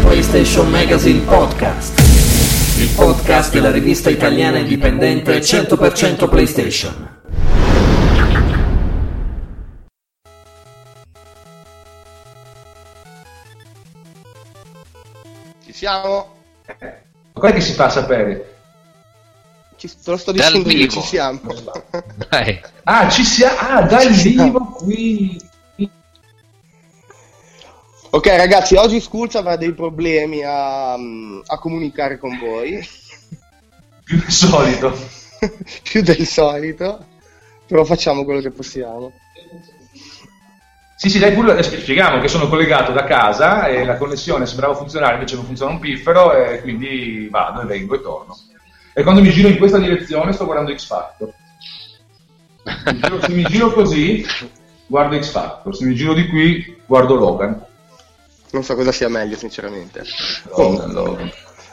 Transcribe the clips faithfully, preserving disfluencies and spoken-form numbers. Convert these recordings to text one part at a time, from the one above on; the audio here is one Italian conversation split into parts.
PlayStation Magazine Podcast, il podcast della rivista italiana indipendente cento per cento PlayStation. Ci siamo? Com'è che si fa a sapere? Ci, te lo sto dicendo io, ci siamo. Dai. Ah, ci siamo, ah, dal vivo qui. Ok ragazzi, oggi Sculch avrà dei problemi a, a comunicare con voi. Più del solito. Più del solito, però facciamo quello che possiamo. Sì, sì, dai pure, spieghiamo che sono collegato da casa e la connessione sembrava funzionare, invece non funziona un piffero e quindi vado e vengo e torno. E quando mi giro in questa direzione sto guardando X-Factor. Mi giro, se mi giro così, guardo X-Factor, se mi giro di qui, guardo Logan. Non so cosa sia meglio, sinceramente. Oh, allora.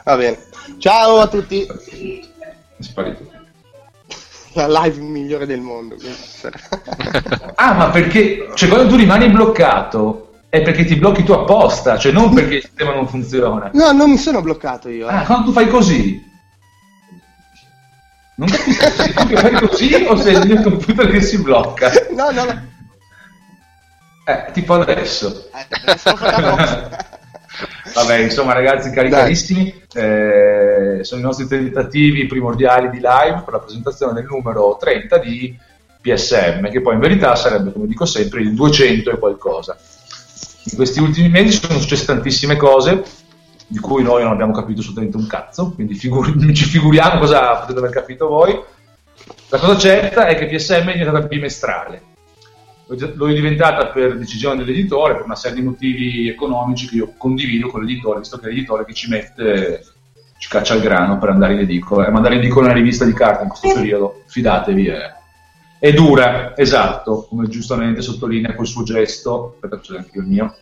Va bene. Ciao a tutti. È sparito. La live migliore del mondo. Ah, ma perché? Cioè, quando tu rimani bloccato è perché ti blocchi tu apposta, cioè non perché il sistema non funziona. No, non mi sono bloccato io. Eh. Ah, quando tu fai così. Non capisco se tu che fai così o se è il mio computer che si blocca. No, no, no. Eh, tipo adesso. Vabbè, insomma ragazzi, caricatissimi, eh, sono i nostri tentativi primordiali di live per la presentazione del numero trenta di P S M, che poi in verità sarebbe, come dico sempre, il duecento e qualcosa. In questi ultimi mesi sono successe tantissime cose di cui noi non abbiamo capito assolutamente un cazzo, quindi figuri- ci figuriamo cosa potete aver capito voi. La cosa certa è che P S M è diventata bimestrale. L'ho diventata per decisione dell'editore, per una serie di motivi economici che io condivido con l'editore, visto che è l'editore che ci mette, ci caccia il grano per andare in edicola, e mandare in edicola una rivista di carta in questo periodo, fidatevi, è, è dura, esatto, come giustamente sottolinea col suo gesto, aspetta c'è anche il mio,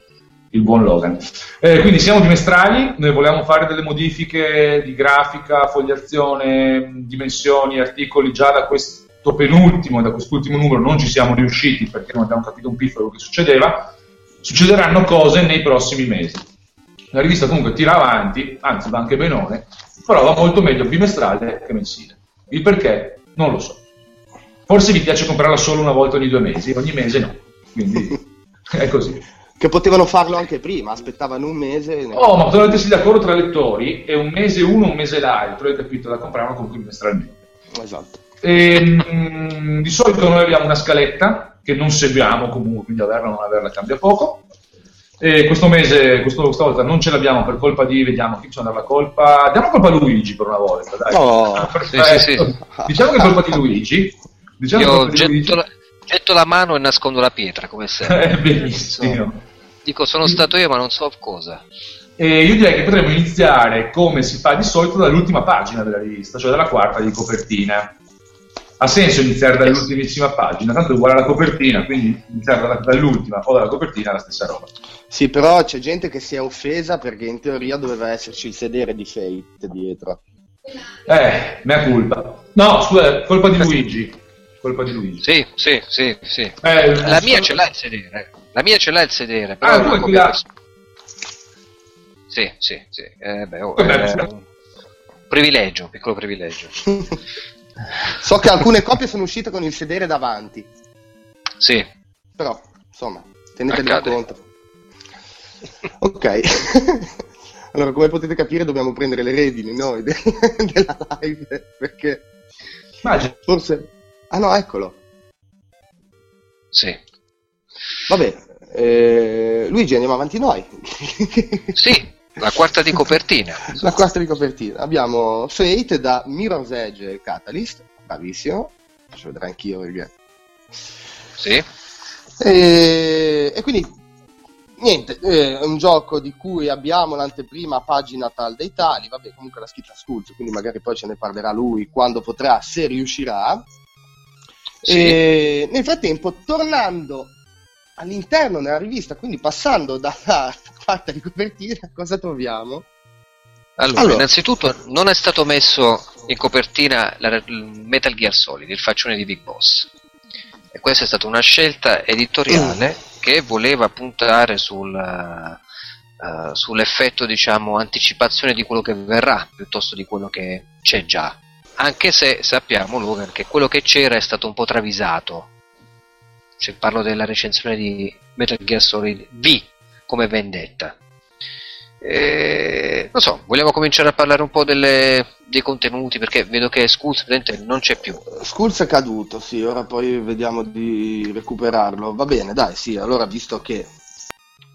il buon Logan. Eh, quindi siamo bimestrali, noi volevamo fare delle modifiche di grafica, fogliazione, dimensioni, articoli già da questi penultimo, da quest'ultimo numero non ci siamo riusciti perché non abbiamo capito un piffero che succedeva. Succederanno cose nei prossimi mesi. La rivista comunque tira avanti, anzi va anche benone, però va molto meglio bimestrale che mensile. Il perché? Non lo so. Forse vi piace comprarla solo una volta ogni due mesi, ogni mese no. Quindi è così. Che potevano farlo anche prima, aspettavano un mese. Ne... Oh, ma potevano mettersi d'accordo tra lettori e un mese uno, un mese l'altro, hai capito? La compravano comunque bimestralmente. Esatto. E, um, di solito noi abbiamo una scaletta che non seguiamo comunque, quindi averla o non averla cambia poco. E questo mese, questo, questa volta non ce l'abbiamo per colpa di, vediamo chi ci andava la colpa, diamo colpa a Luigi per una volta, dai. Oh, sì, sì, sì. Diciamo che è colpa di Luigi. Diciamo io di getto, Luigi. La, getto la mano e nascondo la pietra come sempre. Eh, benissimo. So, dico sono stato io ma non so cosa. E io direi che potremmo iniziare come si fa di solito dall'ultima pagina della rivista, cioè dalla quarta di copertina. Ha senso iniziare dall'ultimissima pagina, tanto è uguale alla copertina, quindi iniziare dall'ultima o dalla copertina è la stessa roba. Sì, però c'è gente che si è offesa perché in teoria doveva esserci il sedere di Fate dietro. Eh, mea colpa. No, scusa, colpa di Luigi. Colpa di Luigi. Sì, sì, sì, sì. Eh, la mia so... ce l'ha il sedere. La mia ce l'ha il sedere, però. Ah, tu qui la... Sì, sì, sì. Eh, beh, oh, eh, eh, un privilegio, un piccolo privilegio. So che alcune copie sono uscite con il sedere davanti. Sì. Però, insomma, tenetevi conto. Ok. Allora, come potete capire, dobbiamo prendere le redini noi de- della live, perché immagino. Forse... Ah no, eccolo. Sì. Vabbè, eh, Luigi, andiamo avanti noi. Sì. La quarta di copertina. La quarta di copertina. Abbiamo Fate da Mirror's Edge Catalyst, bravissimo, faccio vedere anch'io perché sì. E, e quindi niente, è un gioco di cui abbiamo l'anteprima pagina tal dei tali, vabbè, comunque l'ha scritta Sculch, quindi magari poi ce ne parlerà lui quando potrà, se riuscirà. Sì. E nel frattempo, tornando all'interno della rivista, quindi passando dalla quarta di copertina, cosa troviamo? Allora, allora, innanzitutto non è stato messo in copertina la, Metal Gear Solid, il faccione di Big Boss, e questa è stata una scelta editoriale mm. che voleva puntare sul, uh, sull'effetto, diciamo, anticipazione di quello che verrà piuttosto di quello che c'è già, anche se sappiamo, Logan, che quello che c'era è stato un po' travisato. Cioè, parlo della recensione di Metal Gear Solid V come vendetta. E, non so, vogliamo cominciare a parlare un po' delle, dei contenuti, perché vedo che Sculz non c'è più. Sculz è caduto, sì, ora poi vediamo di recuperarlo. Va bene, dai, sì, allora visto che...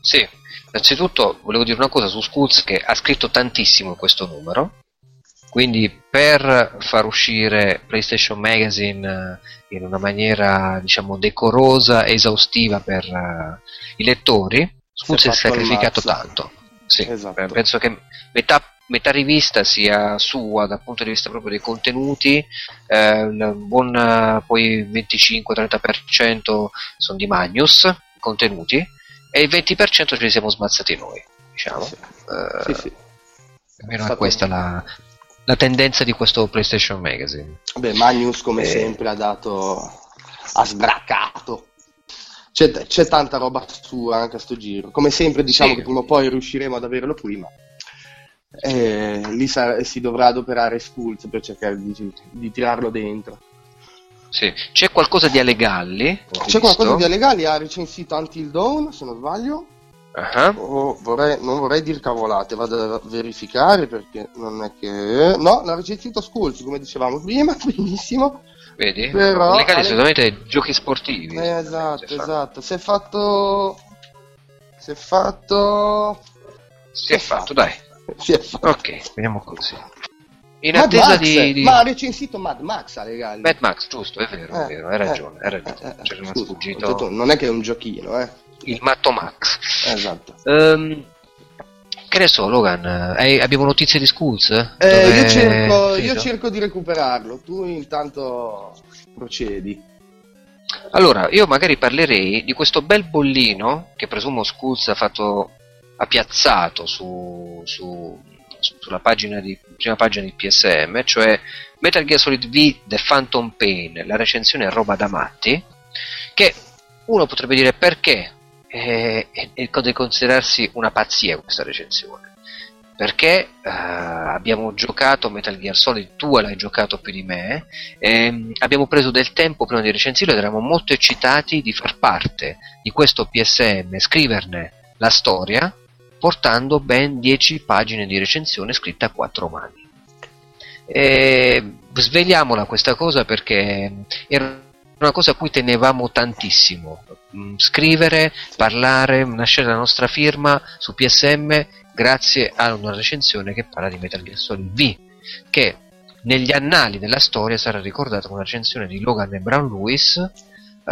Sì, innanzitutto volevo dire una cosa su Sculz, che ha scritto tantissimo questo numero, quindi per far uscire PlayStation Magazine in una maniera, diciamo, decorosa e esaustiva per uh, i lettori, Sculz si è sacrificato tanto. Sì, esatto. Penso che metà, metà rivista sia sua dal punto di vista proprio dei contenuti, eh, un buon poi venticinque-trenta per cento sono di Magnus, i contenuti, e il venti per cento ce li siamo smazzati noi, diciamo. Sì. Eh, sì, sì. Almeno è questa la, la tendenza di questo PlayStation Magazine. Beh, Magnus come eh. sempre ha dato, ha sbraccato. C'è, c'è tanta roba sua anche a sto giro. Come sempre diciamo sì. che prima o poi riusciremo ad averlo qui, ma eh, lì sa- si dovrà adoperare Sculz per cercare di, di tirarlo dentro. Sì. C'è qualcosa di Ale Galli? C'è qualcosa di Ale Galli, ha recensito Until Dawn, se non sbaglio. Uh-huh. Oh, vorrei, non vorrei dir cavolate, vado a verificare perché non è che... No, l'ha recensito Sculz, come dicevamo prima, benissimo. Vedi? Però legali solamente Ale... giochi sportivi. Eh, esatto, si esatto. Si è fatto. Si è fatto. Si è fatto, dai. Si è fatto. Ok, vediamo così. In Mad attesa Max, di, di. Ma ha recensito Mad Max, legali. Mad Max, giusto, è vero, eh, è vero, hai ragione, hai ragione. Eh, eh, C'era scusa, sfuggito... Non è che è un giochino, eh. Il Matto Max. Esatto. Um, che ne so, Logan, hai, abbiamo notizie di Sculz? Eh, io cerco, io cerco di recuperarlo, tu intanto procedi. Allora, io magari parlerei di questo bel bollino che presumo Sculz ha fatto, ha piazzato su, su, sulla pagina di, prima pagina di P S M, cioè Metal Gear Solid V The Phantom Pain, la recensione è roba da matti, che uno potrebbe dire perché... E, e, e deve considerarsi una pazzia questa recensione, perché uh, abbiamo giocato Metal Gear Solid, tu l'hai giocato più di me, e abbiamo preso del tempo prima di recensirlo ed eravamo molto eccitati di far parte di questo P S M, scriverne la storia, portando ben dieci pagine di recensione scritta a quattro mani. E svegliamola questa cosa, perché era una cosa a cui tenevamo tantissimo, scrivere, parlare, lasciare la nostra firma su P S M grazie a una recensione che parla di Metal Gear Solid V, che negli annali della storia sarà ricordata come una recensione di Logan e Brown Lewis, uh,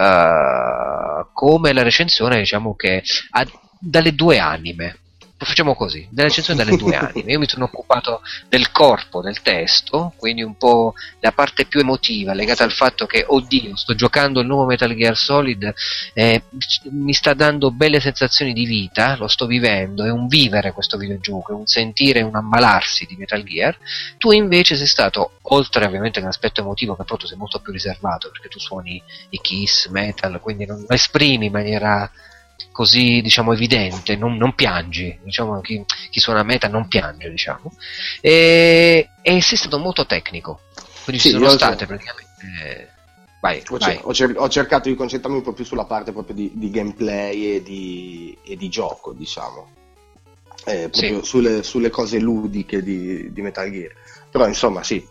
come la recensione, diciamo, che ha dalle due anime. Facciamo così, la recensione dalle due anime. Io mi sono occupato del corpo del testo, quindi un po' la parte più emotiva legata al fatto che, oddio, sto giocando il nuovo Metal Gear Solid, eh, mi sta dando belle sensazioni di vita, lo sto vivendo, è un vivere questo videogioco, è un sentire, un ammalarsi di Metal Gear. Tu invece sei stato, oltre ovviamente all'aspetto emotivo, che però tu sei molto più riservato perché tu suoni i Kiss, metal, quindi non esprimi in maniera così, diciamo, evidente, non, non piangi, diciamo, chi, chi suona metal non piange, diciamo, e, e sei stato molto tecnico, quindi sì, ci sono state so. praticamente eh, vai, ho, vai. Cer- ho, cer- ho cercato di concentrarmi un po' più sulla parte proprio di, di gameplay e di, e di gioco, diciamo, eh, proprio sì. sulle, sulle cose ludiche di, di Metal Gear, però insomma sì,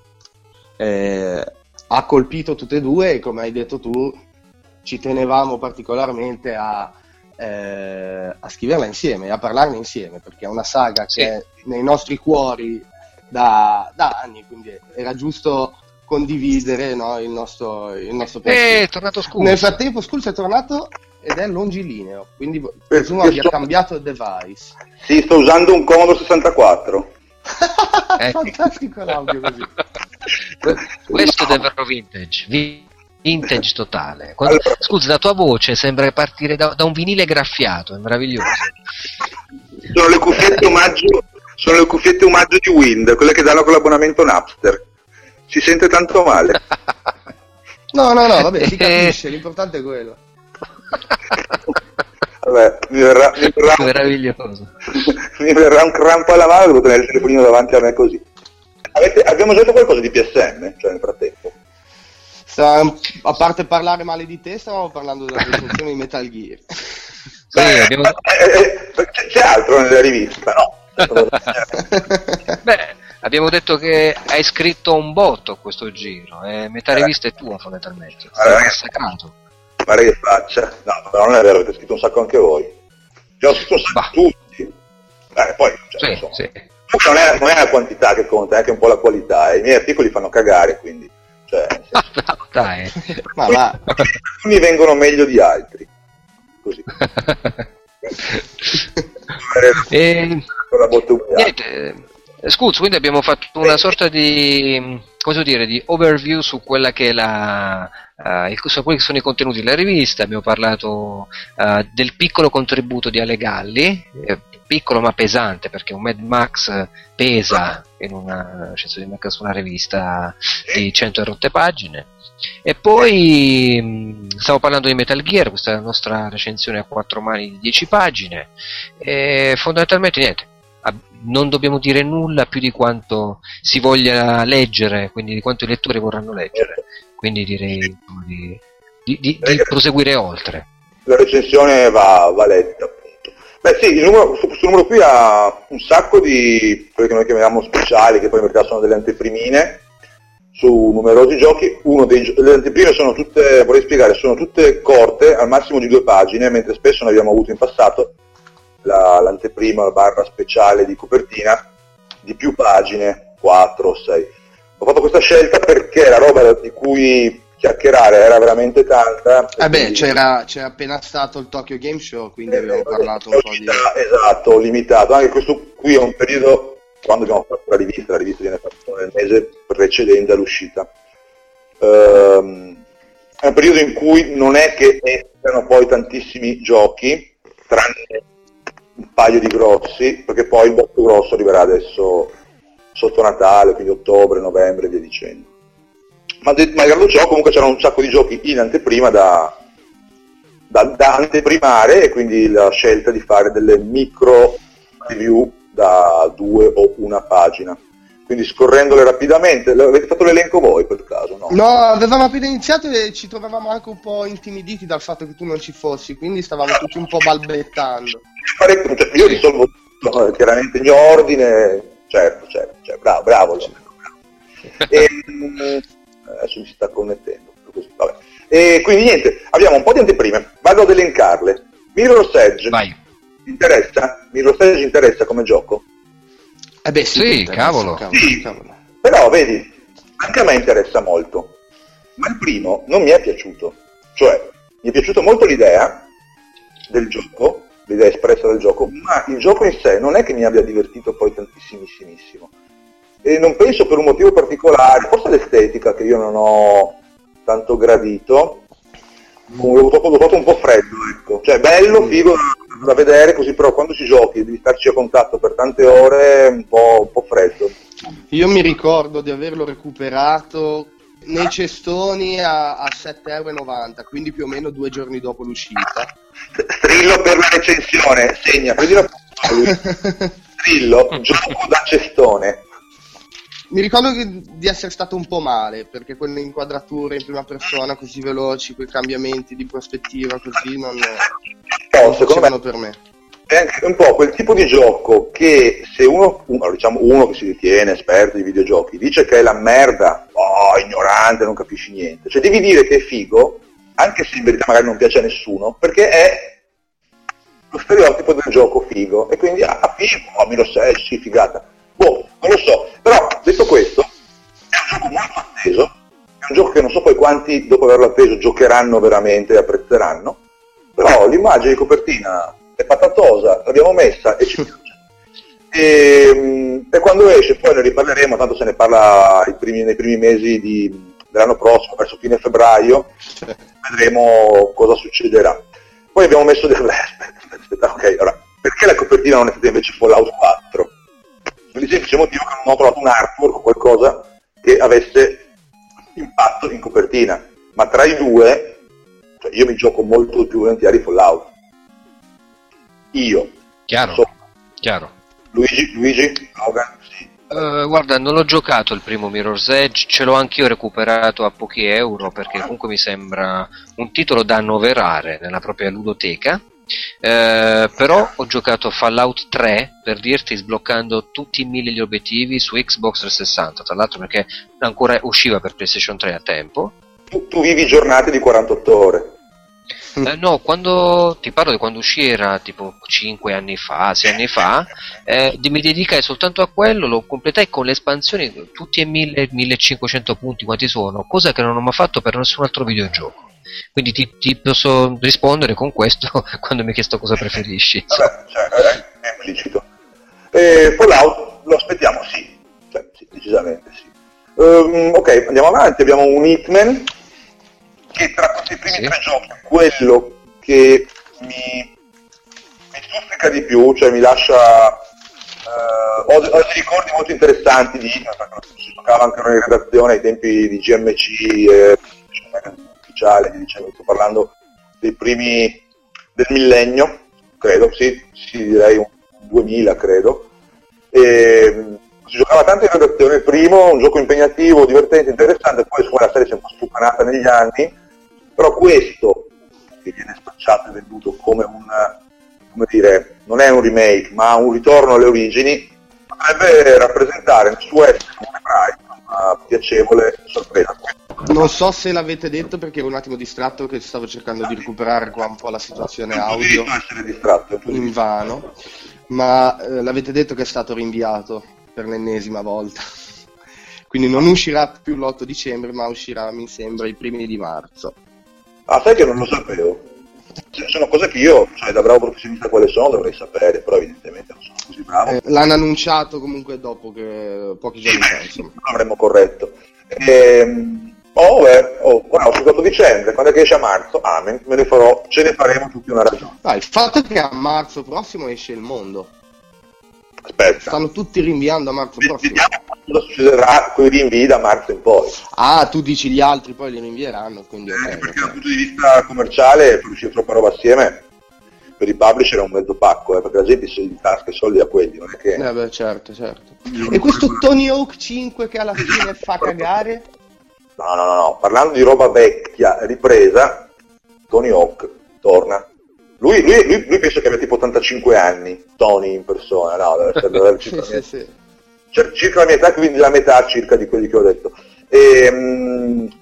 eh, ha colpito tutte e due, e come hai detto tu ci tenevamo particolarmente a Eh, a scriverla insieme, a parlarne insieme, perché è una saga sì. che è nei nostri cuori da, da anni, quindi era giusto condividere, no, il nostro, il nostro pensiero. È tornato Sculch. Nel frattempo Sculch è tornato ed è longilineo, quindi presumo abbia sto... cambiato il device. Sì, sto usando un Commodore sessantaquattro. Fantastico l'audio così. Questo no. È davvero vintage, vintage totale. Quando... Allora... Scusa, la tua voce sembra partire da, da un vinile graffiato, è meraviglioso. Sono le cuffiette omaggio, sono le cuffiette omaggio di Wind, quelle che danno con l'abbonamento Napster. Si sente tanto male. No, no, no, vabbè, si capisce, l'importante è quello. Vabbè, mi verrà, mi verrà, meraviglioso. Mi verrà un crampo alla mano, devo tenere il telefonino davanti a me così. Avete, abbiamo detto qualcosa di P S N, cioè nel frattempo? Stavamo, a parte parlare male di te, stavamo parlando della recensione di Metal Gear. Beh, abbiamo... C'è altro nella rivista, no? Beh, abbiamo detto che hai scritto un botto a questo giro, eh, metà rivista è tua fondamentalmente, allora, è massacrato. Ma che faccia? No, però non è vero, avete scritto un sacco anche voi. Già ho scritto un sacco tutti. Beh, poi, cioè, sì, insomma, sì. Non, è, non è la quantità che conta, è anche un po' la qualità, eh. I miei articoli fanno cagare, quindi... Cioè, no, dai. Ma, ma... Alcuni vengono meglio di altri. Così. E... Niente, Sculch, quindi abbiamo fatto una sorta di, cosa dire, di overview su quella che è la, uh, su quelli che sono i contenuti della rivista. Abbiamo parlato uh, del piccolo contributo di Ale Galli, piccolo ma pesante, perché un Mad Max pesa in una, su una rivista di cento e rotte pagine. E poi stavo parlando di Metal Gear, questa è la nostra recensione a quattro mani di dieci pagine, e fondamentalmente niente, non dobbiamo dire nulla più di quanto si voglia leggere, quindi di quanto i lettori vorranno leggere, quindi direi di, di, di, di proseguire oltre. La recensione va, va letta, appunto. Beh sì, il numero, questo numero qui ha un sacco di quelli che noi chiamiamo speciali, che poi in realtà sono delle anteprimine su numerosi giochi. Uno dei le anteprime sono tutte, vorrei spiegare, sono tutte corte, al massimo di due pagine, mentre spesso ne abbiamo avuto in passato la, l'anteprima, la barra speciale di copertina, di più pagine, quattro o sei. Ho fatto questa scelta perché la roba di cui chiacchierare era veramente tanta. Eh beh, c'era, c'era appena stato il Tokyo Game Show, quindi eh, abbiamo parlato un po' di... Esatto, limitato. Anche questo qui è un periodo... Quando abbiamo fatto la rivista, la rivista viene fatta nel mese precedente all'uscita. Ehm, è un periodo in cui non è che escano poi tantissimi giochi, tranne un paio di grossi, perché poi il botto grosso arriverà adesso sotto Natale, quindi ottobre, novembre e via dicendo. Ma de- malgrado ciò comunque c'erano un sacco di giochi in anteprima da, da, da anteprimare, e quindi la scelta di fare delle micro review da due o una pagina, quindi scorrendole rapidamente. Avete fatto l'elenco voi per caso? No, no, avevamo appena iniziato e ci trovavamo anche un po' intimiditi dal fatto che tu non ci fossi, quindi stavamo no. tutti un po' balbettando. Cioè, io risolvo tutto, chiaramente il mio ordine, certo, certo, cioè, bravo, bravo. Certo. bravo. E, adesso mi si sta connettendo, così, vabbè. E quindi niente, abbiamo un po' di anteprime, vado ad elencarle. Mirror's Edge. Vai. Interessa? Mirror's Edge interessa come gioco? Eh beh sì, sì cavolo. Cavolo, sì. cavolo. Però vedi, anche a me interessa molto, ma il primo non mi è piaciuto. Cioè, mi è piaciuta molto l'idea del gioco, l'idea espressa del gioco, ma il gioco in sé non è che mi abbia divertito poi tantissimissimo. E non penso per un motivo particolare, forse l'estetica che io non ho tanto gradito, l'ho trovato un po' freddo, ecco. Cioè bello, figo, da vedere così, però quando ci giochi devi starci a contatto per tante ore, un po', un po' freddo. Io mi ricordo di averlo recuperato nei cestoni a, a sette euro e novanta, quindi più o meno due giorni dopo l'uscita. Strillo per la recensione, segna, prendilo. Strillo, gioco da cestone. Mi ricordo che, di essere stato un po' male, perché quelle inquadrature in prima persona così veloci, quei cambiamenti di prospettiva così non, no, non funzionano per me. È anche un po' quel tipo di gioco che se uno, uno, diciamo uno che si ritiene esperto di videogiochi, dice che è la merda, oh, ignorante, non capisci niente. Cioè devi dire che è figo, anche se in verità magari non piace a nessuno, perché è lo stereotipo del gioco figo, e quindi ah, figo, oh, mi lo sei, sì, figata. Boh, non lo so, però detto questo, è un gioco molto atteso, gioco che non so poi quanti dopo averlo appeso giocheranno veramente e apprezzeranno, però l'immagine di copertina è patatosa, l'abbiamo messa e ci e, e quando esce poi ne riparleremo, tanto se ne parla i primi, nei primi mesi di, dell'anno prossimo, verso fine febbraio vedremo cosa succederà. Poi abbiamo messo delle... aspetta, aspetta, ok, allora, perché la copertina non è stata invece Fallout quattro? Per il semplice motivo che non ho trovato un artwork o qualcosa che avesse impatto in copertina, ma tra i due, cioè io mi gioco molto più volentieri Fallout. Io. Chiaro, so, chiaro. Luigi, Luigi, Logan, sì. Uh, guarda, non l'ho giocato il primo Mirror's Edge, ce l'ho anch'io recuperato a pochi euro, perché comunque mi sembra un titolo da annoverare nella propria ludoteca. Eh, però ho giocato Fallout tre, per dirti, sbloccando tutti e mille gli obiettivi su Xbox trecentosessanta, tra l'altro perché ancora usciva per PlayStation tre a tempo. Tu, tu vivi giornate di quarantotto ore? Eh, no, quando ti parlo di quando uscì era tipo cinque anni fa, sei anni fa, eh, mi dedicai soltanto a quello, lo completai con le espansioni, tutti e mille, millecinquecento punti quanti sono, cosa che non ho mai fatto per nessun altro videogioco. Quindi ti, ti posso rispondere con questo quando mi hai chiesto cosa preferisci. Vabbè, cioè, è implicito. Eh, Fallout lo aspettiamo, sì. Cioè, sì, decisamente sì. Um, ok, andiamo avanti, abbiamo un Hitman che tra questi primi sì. tre giochi è quello che mi, mi stuzzica di più, cioè mi lascia... Uh, ho, ho dei ricordi molto interessanti di Hitman, perché si giocava anche in redazione ai tempi di G M C e... Diciamo, sto parlando dei primi del millennio, credo, sì, sì direi un duemila credo, e si giocava tanto in redazione. Il primo, un gioco impegnativo, divertente, interessante, poi la serie si è un po' stupanata negli anni, però questo che viene spacciato e venduto come un, come dire, non è un remake ma un ritorno alle origini, potrebbe rappresentare nel suo essere un reprise, una piacevole sorpresa. Non so se l'avete detto perché ero un attimo distratto, che stavo cercando di recuperare qua un po' la situazione audio in vano, ma eh, l'avete detto che è stato rinviato per l'ennesima volta, quindi non uscirà più l'otto dicembre ma uscirà, mi sembra, i primi di marzo. Ah, sai che non lo sapevo, cioè, sono cose che io, cioè, da bravo professionista quale sono, dovrei sapere, però evidentemente non sono così bravo. Eh, l'hanno annunciato comunque dopo, che pochi giorni fa, insomma. L'avremmo corretto. Ehm... Oh, eh, oh, wow, diciotto dicembre, quando è che esce a marzo? Ah, me ne farò, ce ne faremo tutti una ragione. Dai, il fatto è che a marzo prossimo esce il mondo. Aspetta. Stanno tutti rinviando a marzo v- prossimo. Vediamo cosa succederà con i rinvii da marzo in poi. Ah, tu dici gli altri poi li rinvieranno, quindi eh, okay, perché dal punto di vista commerciale, per uscire troppa roba assieme, per i publisher è un mezzo pacco, eh, perché la gente si di tasca i soldi a quelli, non è che... Eh beh, certo, certo. E questo Tony Hawk cinque che alla fine fa cagare... No, no, no, parlando di roba vecchia, ripresa, Tony Hawk torna. Lui, lui, lui, lui penso che abbia tipo ottantacinque anni, Tony in persona, no, deve essere, deve essere sì, sì, sì. Cioè, circa la mia età, quindi la metà circa di quelli che ho detto. E, mh,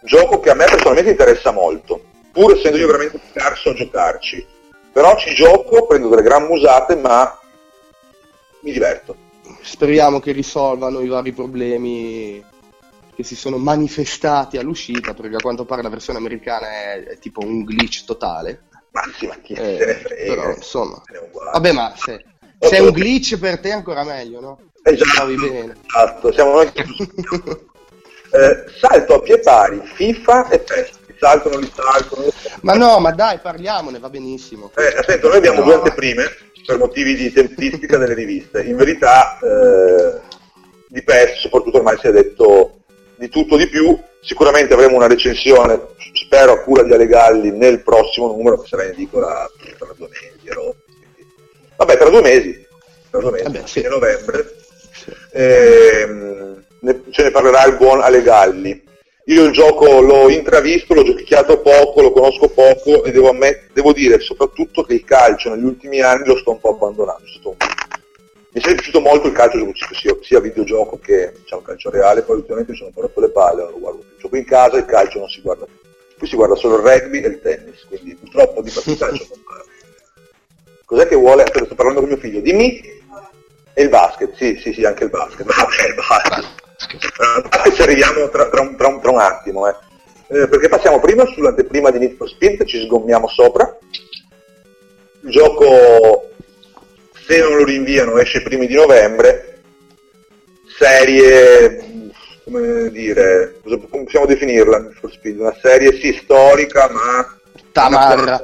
gioco che a me personalmente interessa molto, pur essendo io veramente scarso a giocarci. Però ci gioco, prendo delle gran musate, ma mi diverto. Speriamo che risolvano i vari problemi che si sono manifestati all'uscita, perché a quanto pare la versione americana è, è tipo un glitch totale. Ma sì, ma chi eh, se ne frega? Però, insomma, vabbè, ma se, se è un glitch per te è ancora meglio, no? Esatto, bene. Esatto, siamo noi che eh, salto a pie pari FIFA e P E S, saltano, li saltano. Ma no, ma dai, parliamone, va benissimo. Eh, attento, noi abbiamo no. due anteprime per motivi di tempistica delle riviste. In verità eh, di P E S soprattutto ormai si è detto di tutto di più. Sicuramente avremo una recensione, spero a cura di Ale Galli, nel prossimo numero, che sarà in edicola tra due mesi. Ero... Vabbè, tra due mesi, tra due mesi, Vabbè, sì. fine novembre, sì. ehm, ne, ce ne parlerà il buon Ale Galli. Io il gioco l'ho intravisto, l'ho giochicchiato poco, lo conosco poco e devo, ammet- devo dire soprattutto che il calcio negli ultimi anni lo sto un po' abbandonando. Sto... Mi è piaciuto molto il calcio, sia, sia videogioco che diciamo, calcio reale, poi ultimamente mi sono un po' rotto le palle, non lo guardo più. Gioco in casa, il calcio non si guarda più. Qui si guarda solo il rugby e il tennis, quindi purtroppo di partita calcio non parlo. Cos'è che vuole? Aspetta, sto parlando con mio figlio, dimmi? E il basket, sì, sì, sì, anche il basket. Vabbè, il basket. ci arriviamo tra, tra, un, tra, un, tra un attimo, eh. Eh, perché passiamo prima sull'anteprima di Need for Speed, ci sgommiamo sopra. Il gioco, se non lo rinviano, esce i primi di novembre. Serie, come dire, come possiamo definirla Need for Speed? Una serie sì storica, ma... Tamarra.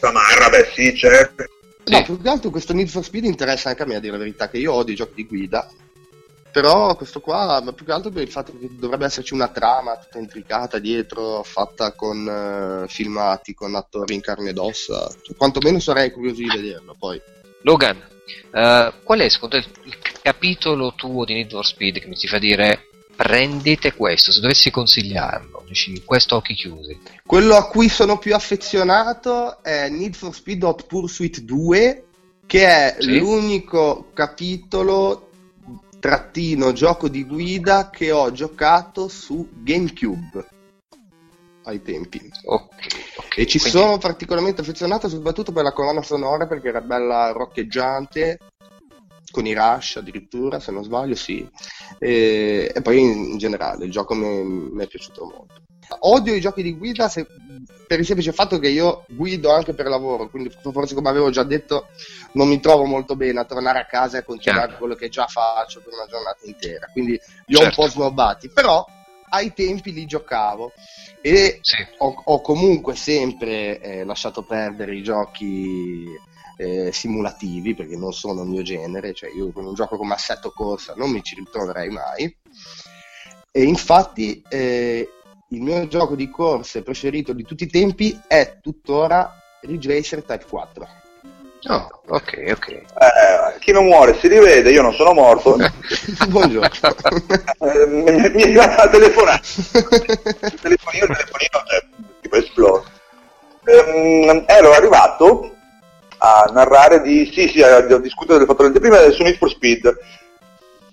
Tamarra, beh sì, certo. No, più che altro questo Need for Speed interessa anche a me, a dire la verità, che io odio i giochi di guida. Però questo qua, più che altro per il fatto che dovrebbe esserci una trama tutta intricata dietro, fatta con eh, filmati, con attori in carne ed ossa, cioè, quantomeno sarei curioso di vederlo poi. Logan, uh, qual è secondo te il capitolo tuo di Need for Speed che mi si fa dire prendete questo, se dovessi consigliarlo, dici questo occhi chiusi? Quello a cui sono più affezionato è Need for Speed Hot Pursuit due, che è sì? l'unico capitolo... trattino gioco di guida che ho giocato su GameCube ai tempi. Okay, okay, e ci quindi... sono particolarmente affezionato soprattutto per la colonna sonora, perché era bella roccheggiante, con i rush addirittura se non sbaglio, sì, e, e poi in, in generale il gioco mi è piaciuto molto. Odio i giochi di guida se, per il semplice fatto che io guido anche per lavoro, quindi forse, come avevo già detto, non mi trovo molto bene a tornare a casa e continuare yeah. quello che già faccio per una giornata intera, quindi li ho certo. un po' snobbati, però ai tempi li giocavo e sì. ho, ho comunque sempre eh, lasciato perdere i giochi eh, simulativi, perché non sono il mio genere, cioè io con un gioco come Assetto Corsa non mi ci ritroverei mai, e infatti eh, il mio gioco di corse preferito di tutti i tempi è tuttora Ridge Racer Type quattro. Oh, ok, ok. Eh, chi non muore si rivede, io non sono morto. Buongiorno. eh, mi, mi è arrivata la telefonata. Il telefonino, il telefonino, cioè, tipo esplode. Eh, ero arrivato a narrare di... Sì, sì, ho discusso delle fattorie prima su Need for Speed.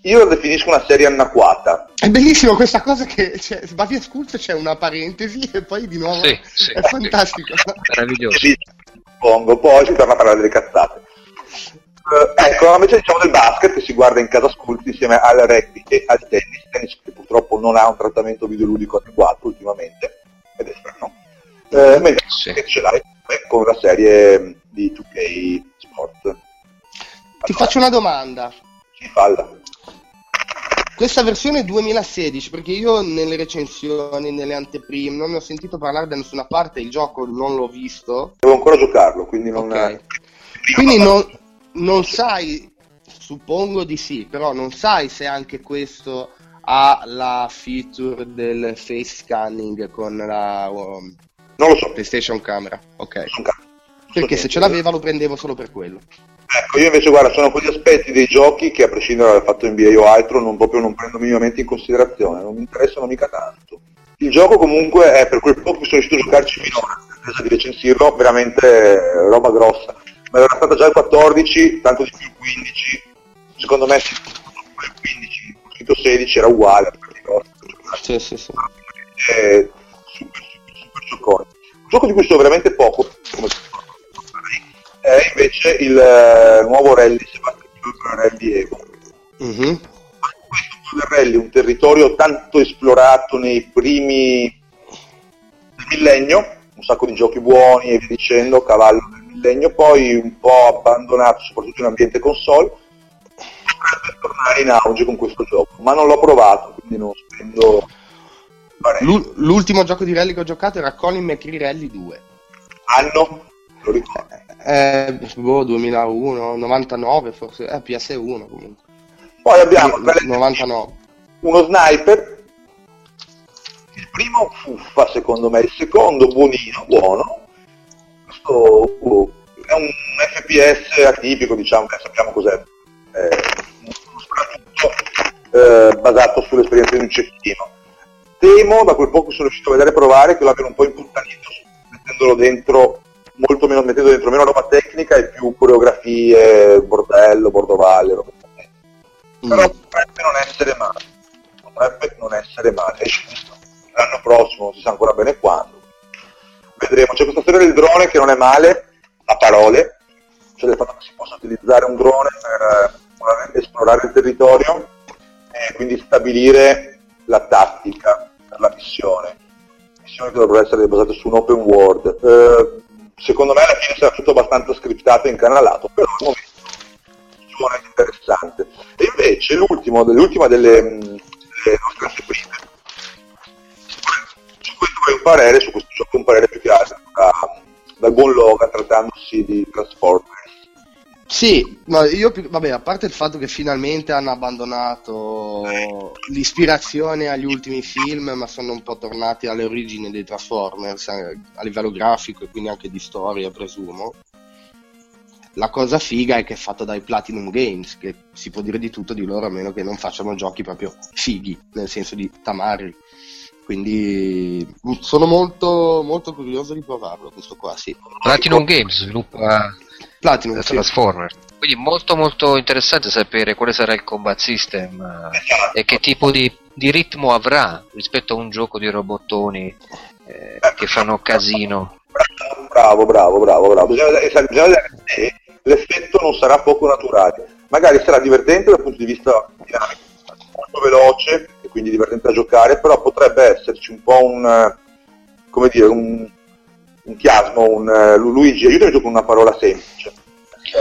Io lo definisco una serie anacquata. È bellissimo questa cosa che c'è, va via Sculch, c'è una parentesi e poi di nuovo sì, sì, è sì, fantastico. Sì, meraviglioso. Sì, pongo, poi si torna a parlare delle cazzate. Uh, ecco, invece diciamo del basket, che si guarda in casa Sculch insieme al rugby e al tennis, tennis che purtroppo non ha un trattamento videoludico adeguato ultimamente, ed è strano. Uh, mentre sì. ce l'hai con la serie di due K Sport. Allora, ti faccio una domanda. Sì, falla. Questa versione duemilasedici, perché io nelle recensioni, nelle anteprime, non ne ho sentito parlare da nessuna parte, il gioco non l'ho visto. Devo ancora giocarlo, quindi non... Okay. Quindi non, non sai, suppongo di sì, però non sai se anche questo ha la feature del face scanning con la um, non lo so. PlayStation Camera. Ok. Perché se ce l'aveva lo prendevo solo per quello. Ecco, io invece guarda, sono quegli aspetti dei giochi che a prescindere dal fatto N B A o altro non proprio non prendo minimamente in considerazione, non mi interessano mica tanto. Il gioco comunque è, per quel poco che sono riuscito a giocarci finora, senza di recensirlo, veramente roba grossa. Ma era stata già il quattordici, tanto di più il quindici, secondo me il quindici, il scritto sedici era uguale, sì, sì, sì. È super, super giocone. Un gioco di cui so veramente poco, come è invece il uh, nuovo rally Rally Evo. Mm-hmm. Questo rally è un territorio tanto esplorato nei primi del millennio, un sacco di giochi buoni e via dicendo, cavallo del millennio, poi un po' abbandonato soprattutto in ambiente console, per tornare in auge con questo gioco, ma non l'ho provato, quindi non spendo L- L'ultimo gioco di rally che ho giocato era Colin McRae Rally due. Anno? Lo ricordo. Eh, boh, duemilauno, novantanove forse, eh, P S uno comunque. Poi abbiamo novantanove. Uno sniper. Il primo fuffa secondo me, il secondo buonino, buono. Questo uh, è un F P S atipico, diciamo, che sappiamo cos'è. Eh, uno soprattutto eh, basato sull'esperienza di un cecchino. Temo, da quel poco che sono riuscito a vedere e provare, che lo abbiano un po' impuntanito, mettendolo dentro molto meno, mettendo dentro meno roba tecnica e più coreografie, bordello, bordovalle, roba così. Mm. Però potrebbe non essere male, potrebbe non essere male, l'anno prossimo non si sa ancora bene quando, vedremo. C'è questa storia del drone che non è male, a parole, cioè del fatto che si possa utilizzare un drone per, per esplorare il territorio e quindi stabilire la tattica per la missione, missioni che dovrebbero essere basate su un open world. Eh, secondo me alla fine sarà tutto abbastanza scriptato e incanalato, però al momento è interessante. E invece l'ultimo, l'ultima delle, delle nostre superiore, su questo vorrei un parere, su questo c'è un parere più chiaro da, dal buon Logan, trattandosi di Transporter. Sì, ma io, vabbè, a parte il fatto che finalmente hanno abbandonato l'ispirazione agli ultimi film, ma sono un po' tornati alle origini dei Transformers a livello grafico e quindi anche di storia, presumo. La cosa figa è che è fatto dai Platinum Games, che si può dire di tutto di loro a meno che non facciano giochi proprio fighi, nel senso di tamarri. Quindi sono molto, molto curioso di provarlo, questo qua, sì. Platinum Games sviluppa Platinum Transformers, sì. Quindi molto molto interessante sapere quale sarà il combat system e che tipo di, di ritmo avrà rispetto a un gioco di robottoni eh, che fanno casino. Bravo, bravo, bravo, bravo. Bisogna vedere se l'effetto non sarà poco naturale. Magari sarà divertente dal punto di vista dinamico, molto veloce e quindi divertente da giocare, però potrebbe esserci un po' un, come dire, un... un chiasmo, un uh, Luigi, aiutami con una parola semplice. Cioè,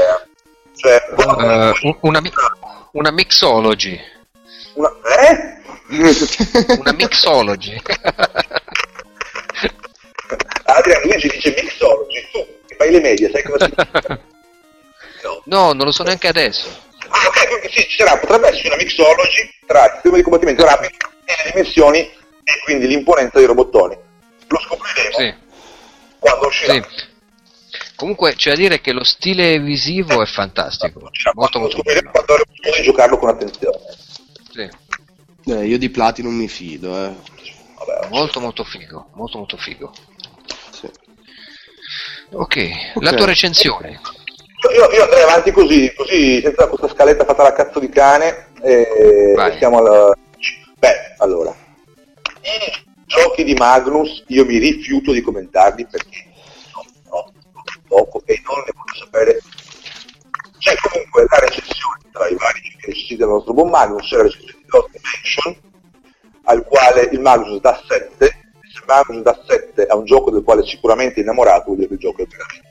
cioè uh, una, una mixology. Una, eh? una mixology. Adriano, Luigi dice mixology, tu che fai le medie, sai cosa si dice? No. no, non lo so neanche adesso. Ah, ok, sì, ci sarà, potrebbe esserci una mixology tra il sistema di combattimento rapido e le dimensioni e quindi l'imponenza dei robottoni. Lo scopriremo. Sì. Sì. Comunque c'è da dire che lo stile visivo è fantastico, molto molto bello. Devi giocarlo con attenzione. Sì. Eh, io di Platinum mi fido, eh. Vabbè, molto molto figo, molto molto figo. Sì. Okay. Ok, la tua recensione. Io, io andrei avanti così, così senza questa scaletta fatta alla cazzo di cane. E siamo alla... Beh, allora. Giochi di Magnus io mi rifiuto di commentarli perché no, no, poco e non ne voglio sapere. C'è comunque la recensione tra i vari recensioni del nostro buon Magnus, c'è la recensione di Lost Dimension, al quale il Magnus dà sette, se il Magnus dà sette a un gioco del quale sicuramente è innamorato, vuol dire che il gioco è veramente.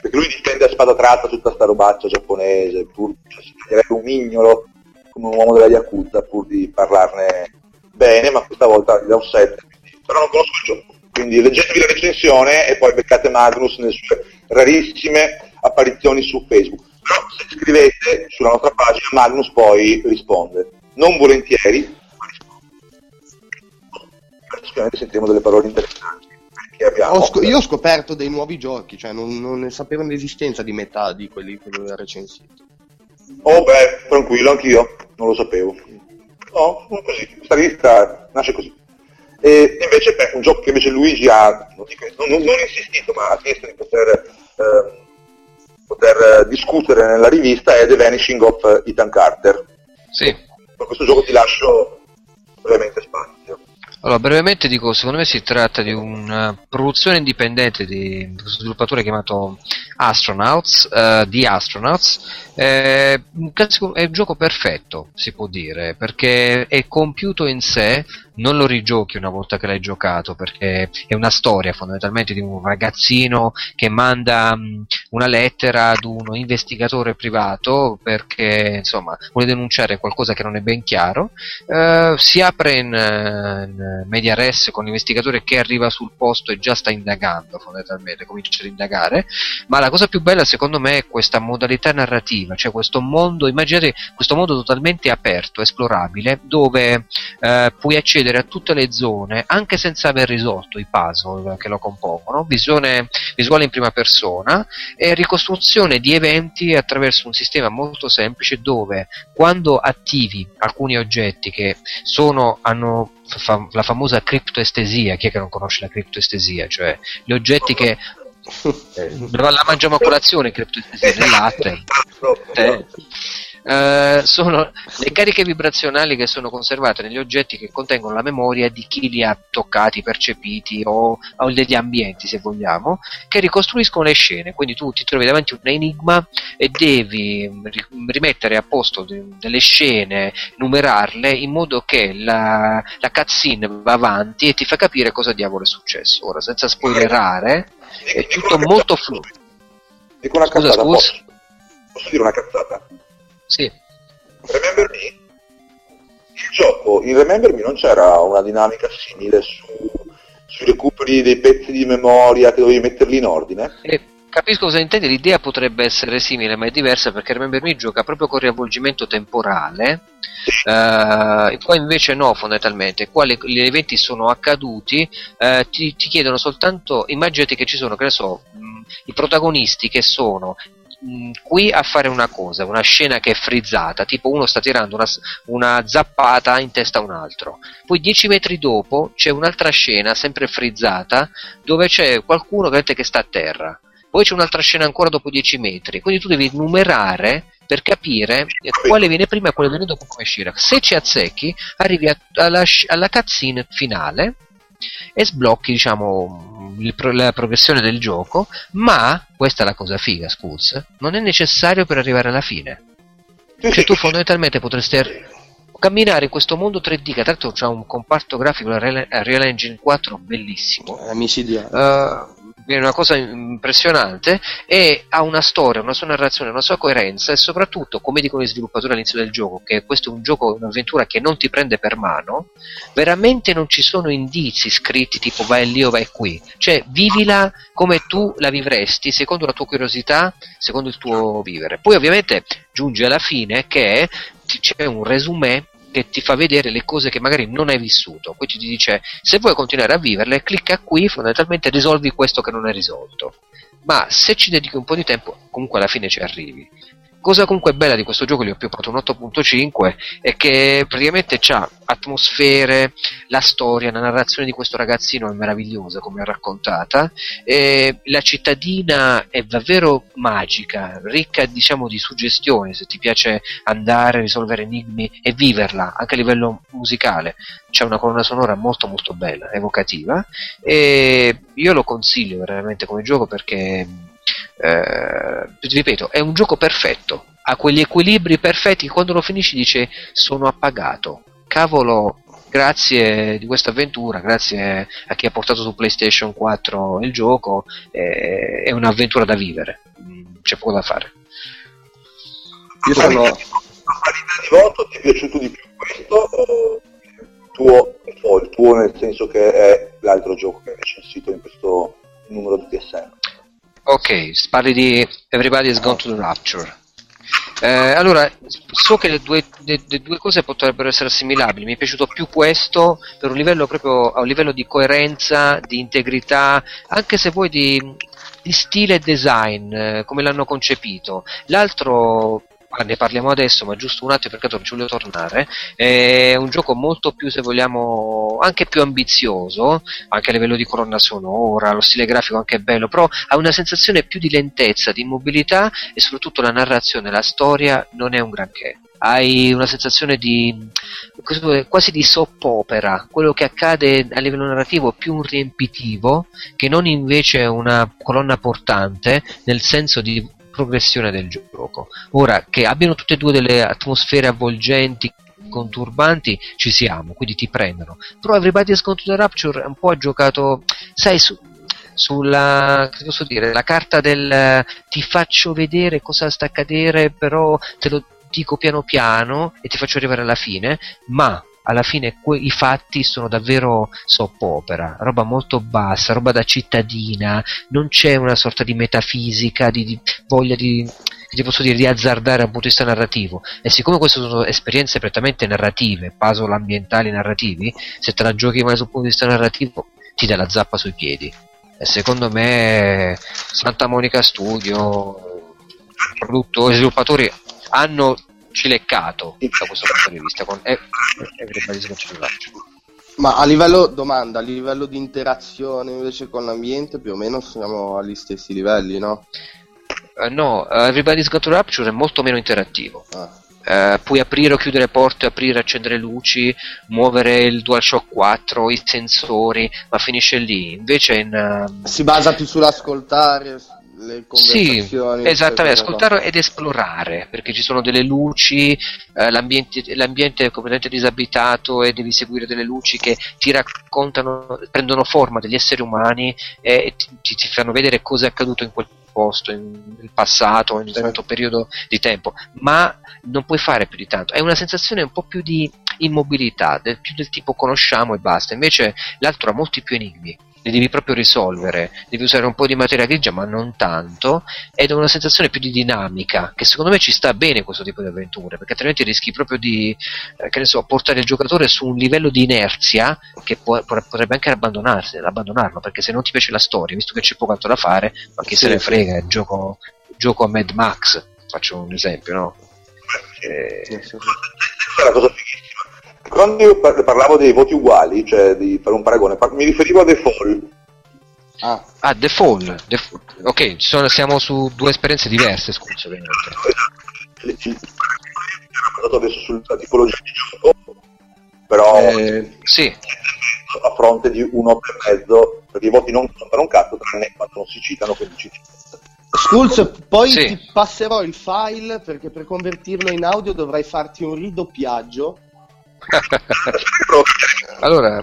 Perché lui difende a spada tratta tutta sta robaccia giapponese, pur cioè, si taglierebbe un mignolo come un uomo della Yakuza pur di parlarne bene, ma questa volta gli dà un set, però non conosco il gioco, quindi leggetevi la recensione e poi beccate Magnus nelle sue rarissime apparizioni su Facebook. Però se scrivete sulla nostra pagina Magnus poi risponde, non volentieri, ma risponde. Sicuramente sentiremo delle parole interessanti. Abbiamo... Ho sc- io ho scoperto dei nuovi giochi, cioè non, non ne sapevo l'esistenza di metà di quelli che aveva recensito. Oh beh, tranquillo, anch'io non lo sapevo. No, così, questa lista nasce così. E invece beh, un gioco che invece Luigi ha, non, dico, non, non, non insistito, ma ha chiesto di poter, eh, poter discutere nella rivista è The Vanishing of Ethan Carter. Sì. Per questo gioco ti lascio brevemente spazio. Allora, brevemente dico, secondo me si tratta di una produzione indipendente di un sviluppatore chiamato Astronauts, uh, di Astronauts, eh, un classico, è un gioco perfetto, si può dire, perché è compiuto in sé, non lo rigiochi una volta che l'hai giocato, perché è una storia fondamentalmente di un ragazzino che manda mh, una lettera ad uno investigatore privato perché, insomma, vuole denunciare qualcosa che non è ben chiaro, eh, si apre in, in media res con l'investigatore che arriva sul posto e già sta indagando fondamentalmente, comincia ad indagare, ma la cosa più bella secondo me è questa modalità narrativa, cioè questo mondo, immaginate questo mondo totalmente aperto, esplorabile, dove eh, puoi accedere a tutte le zone anche senza aver risolto i puzzle che lo compongono, visione visuale in prima persona e ricostruzione di eventi attraverso un sistema molto semplice dove quando attivi alcuni oggetti che sono hanno fa- la famosa criptoestesia, chi è che non conosce la criptoestesia, cioè gli oggetti che eh, la mangiamo a colazione, criptoestesia nel latte, eh, eh, sono le cariche vibrazionali che sono conservate negli oggetti che contengono la memoria di chi li ha toccati, percepiti o, o degli ambienti, se vogliamo, che ricostruiscono le scene. Quindi tu ti trovi davanti a un enigma e devi rimettere a posto delle scene, numerarle in modo che la, la cutscene va avanti e ti fa capire cosa diavolo è successo. Ora, senza spoilerare, è tutto molto fluido. Dico una scusa, cazzata, scusa. Posso? posso dire una cazzata? Sì. Remember Me? Il gioco, in Remember Me non c'era una dinamica simile su, sui recuperi dei pezzi di memoria che dovevi metterli in ordine? Eh, capisco cosa intendi, l'idea potrebbe essere simile ma è diversa, perché Remember Me gioca proprio con riavvolgimento temporale, uh, poi invece no, fondamentalmente qua le, gli eventi sono accaduti, uh, ti, ti chiedono soltanto, immaginati che ci sono, che ne so, mh, i protagonisti che sono mh, qui a fare una cosa, una scena che è frizzata, tipo uno sta tirando una, una zappata in testa a un altro, poi dieci metri dopo c'è un'altra scena sempre frizzata dove c'è qualcuno che sta a terra, poi c'è un'altra scena ancora dopo dieci metri, quindi tu devi numerare per capire quale viene prima e quale viene dopo, come uscire. Se ci azzecchi arrivi a, alla, alla cutscene finale e sblocchi, diciamo, il, la progressione del gioco, ma questa è la cosa figa, Sculz, non è necessario per arrivare alla fine, cioè tu fondamentalmente potresti ar- camminare in questo mondo tre D, che tra l'altro c'ha un comparto grafico, la Real, Real Engine quattro, bellissimo, micidiale. È una cosa impressionante e ha una storia, una sua narrazione, una sua coerenza e soprattutto, come dicono gli sviluppatori all'inizio del gioco, che questo è un gioco, un'avventura che non ti prende per mano, veramente non ci sono indizi scritti tipo vai lì o vai qui, cioè vivila come tu la vivresti, secondo la tua curiosità, secondo il tuo vivere. Poi ovviamente giunge alla fine che c'è un resumé che ti fa vedere le cose che magari non hai vissuto, poi ti dice se vuoi continuare a viverle clicca qui, fondamentalmente risolvi questo che non hai risolto, ma se ci dedichi un po' di tempo comunque alla fine ci arrivi. Cosa comunque bella di questo gioco, gli ho provato un otto virgola cinque, è che praticamente c'ha atmosfere, la storia, la narrazione di questo ragazzino è meravigliosa come è raccontata, e la cittadina è davvero magica, ricca, diciamo, di suggestioni, se ti piace andare, risolvere enigmi e viverla, anche a livello musicale. C'è una colonna sonora molto molto bella, evocativa, e io lo consiglio veramente come gioco perché... Eh, ripeto, è un gioco perfetto, ha quegli equilibri perfetti che quando lo finisci dice sono appagato, cavolo, grazie di questa avventura, grazie a chi ha portato su PlayStation quattro il gioco, eh, è un'avventura da vivere, c'è poco da fare. Io sono qualità di voto, ti è piaciuto di più questo tuo, o il tuo nel senso che è l'altro gioco che è recensito in questo numero di P S M? Ok, parli di Everybody's Gone to the Rapture. Eh, allora, so che le due, le, le due cose potrebbero essere assimilabili. Mi è piaciuto più questo per un livello proprio, a un livello di coerenza, di integrità, anche se vuoi di, di stile e design, eh, come l'hanno concepito. L'altro, ah, ne parliamo adesso, ma giusto un attimo perché ci voglio tornare, è un gioco molto più, se vogliamo, anche più ambizioso, anche a livello di colonna sonora, lo stile grafico anche è bello, però ha una sensazione più di lentezza, di immobilità e soprattutto la narrazione, la storia non è un granché. Hai una sensazione di quasi di soppopera, quello che accade a livello narrativo è più un riempitivo che non invece una colonna portante nel senso di progressione del gioco. Ora, che abbiano tutte e due delle atmosfere avvolgenti, conturbanti, ci siamo, quindi ti prendono. Però Everybody's Gone to the Rapture un po' ha giocato, sai, su, sulla, che posso dire, la carta del ti faccio vedere cosa sta accadere, però te lo dico piano piano e ti faccio arrivare alla fine, ma alla fine que- i fatti sono davvero soppopera, roba molto bassa, roba da cittadina, non c'è una sorta di metafisica, di, di voglia di, che ti posso dire, di azzardare dal punto di vista narrativo. E siccome queste sono esperienze prettamente narrative, puzzle ambientali narrativi, se te la giochi mai sul punto di vista narrativo ti dà la zappa sui piedi. E secondo me Santa Monica Studio, produttori, sviluppatori hanno cileccato da questo punto di vista con Everybody's Gone to the Rapture. Ma a livello domanda, a livello di interazione invece con l'ambiente più o meno siamo agli stessi livelli, no? Uh, no, Everybody's Gone to the Rapture è molto meno interattivo. Ah. Uh, puoi aprire o chiudere porte, aprire, accendere luci, muovere il DualShock quattro, i sensori, ma finisce lì. Invece in, uh... si basa più sull'ascoltare le conversazioni. Sì, esattamente, ascoltare ed esplorare, perché ci sono delle luci, uh, l'ambiente, l'ambiente è completamente disabitato e devi seguire delle luci che ti raccontano, prendono forma degli esseri umani e ti, ti fanno vedere cosa è accaduto in quel posto, in, in passato, in un certo periodo di tempo, ma non puoi fare più di tanto. È una sensazione un po' più di immobilità, del, più del tipo conosciamo e basta. Invece l'altro ha molti più enigmi, li devi proprio risolvere, devi usare un po' di materia grigia ma non tanto, ed è una sensazione più di dinamica, che secondo me ci sta bene questo tipo di avventure, perché altrimenti rischi proprio di eh, che ne so, portare il giocatore su un livello di inerzia che può, potrebbe anche abbandonarsi, abbandonarlo, perché se non ti piace la storia, visto che c'è poco altro da fare, ma chi sì. se ne frega, il gioco, gioco a Mad Max, faccio un esempio, no? Eh... È una cosa fighissima. Quando io parlavo dei voti uguali, cioè di fare un paragone, mi riferivo a The Fall. Ah, ah The Fall. The Fall. Ok, sono, siamo su due esperienze diverse, scusa. Il paragone adesso sulla tipologia di gioco, però eh, sì. a fronte di uno e mezzo, perché i voti non contano un cazzo, tranne quando non si citano, quindi ci citano. Sculch, poi sì. ti passerò il file, perché per convertirlo in audio dovrai farti un ridoppiaggio. Allora,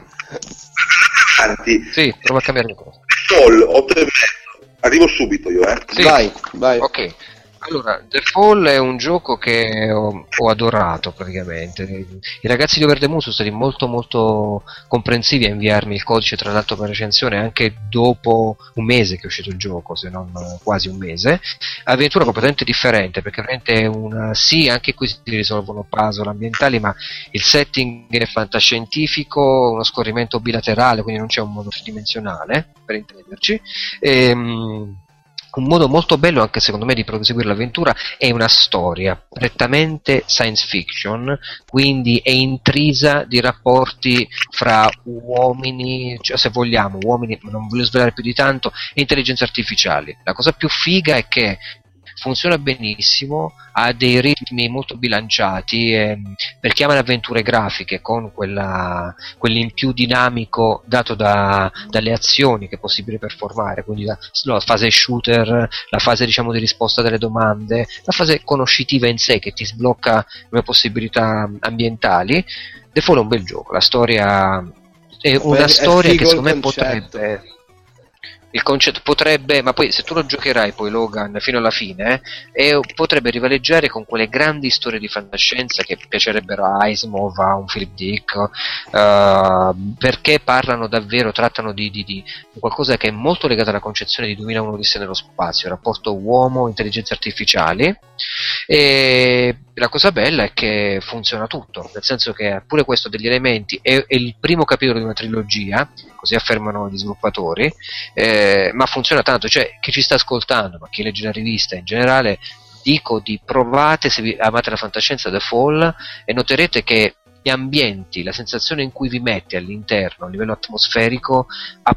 anzi, sì, prova a cambiare cosa. Fall otto e mezzo. Arrivo subito io, eh. Sì. Vai, vai. Ok. Allora, The Fall è un gioco che ho, ho adorato praticamente. I ragazzi di Over the Moon sono stati molto molto comprensivi a inviarmi il codice, tra l'altro, per recensione anche dopo un mese che è uscito il gioco, se non quasi un mese. Avventura completamente differente, perché è una sì, anche qui si risolvono puzzle ambientali, ma il setting è fantascientifico, uno scorrimento bilaterale, quindi non c'è un modo tridimensionale, per intenderci. Ehm Un modo molto bello anche secondo me di proseguire l'avventura è una storia prettamente science fiction, quindi è intrisa di rapporti fra uomini, cioè se vogliamo uomini, non voglio svelare più di tanto, e intelligenze artificiali. La cosa più figa è che funziona benissimo, ha dei ritmi molto bilanciati, eh, per chiamare avventure grafiche con quella, quell'in più dinamico dato da, dalle azioni che è possibile performare, quindi la, no, la fase shooter, la fase diciamo di risposta delle domande, la fase conoscitiva in sé che ti sblocca le possibilità ambientali. The Fall è un bel gioco, la storia è una è storia che secondo me concetto. potrebbe... Il concetto potrebbe, ma poi se tu lo giocherai poi Logan fino alla fine, eh, potrebbe rivaleggiare con quelle grandi storie di fantascienza che piacerebbero a Asimov, a un Philip Dick, uh, perché parlano davvero, trattano di, di, di qualcosa che è molto legato alla concezione di duemilauno Odissea nello spazio, il rapporto uomo-intelligenze artificiali. E la cosa bella è che funziona tutto, nel senso che pure questo degli elementi è, è il primo capitolo di una trilogia, così affermano gli sviluppatori, eh, ma funziona tanto, cioè chi ci sta ascoltando, ma chi legge la rivista in generale, dico di provate, se vi amate la fantascienza, The Fall, e noterete che gli ambienti, la sensazione in cui vi mette all'interno a livello atmosferico ha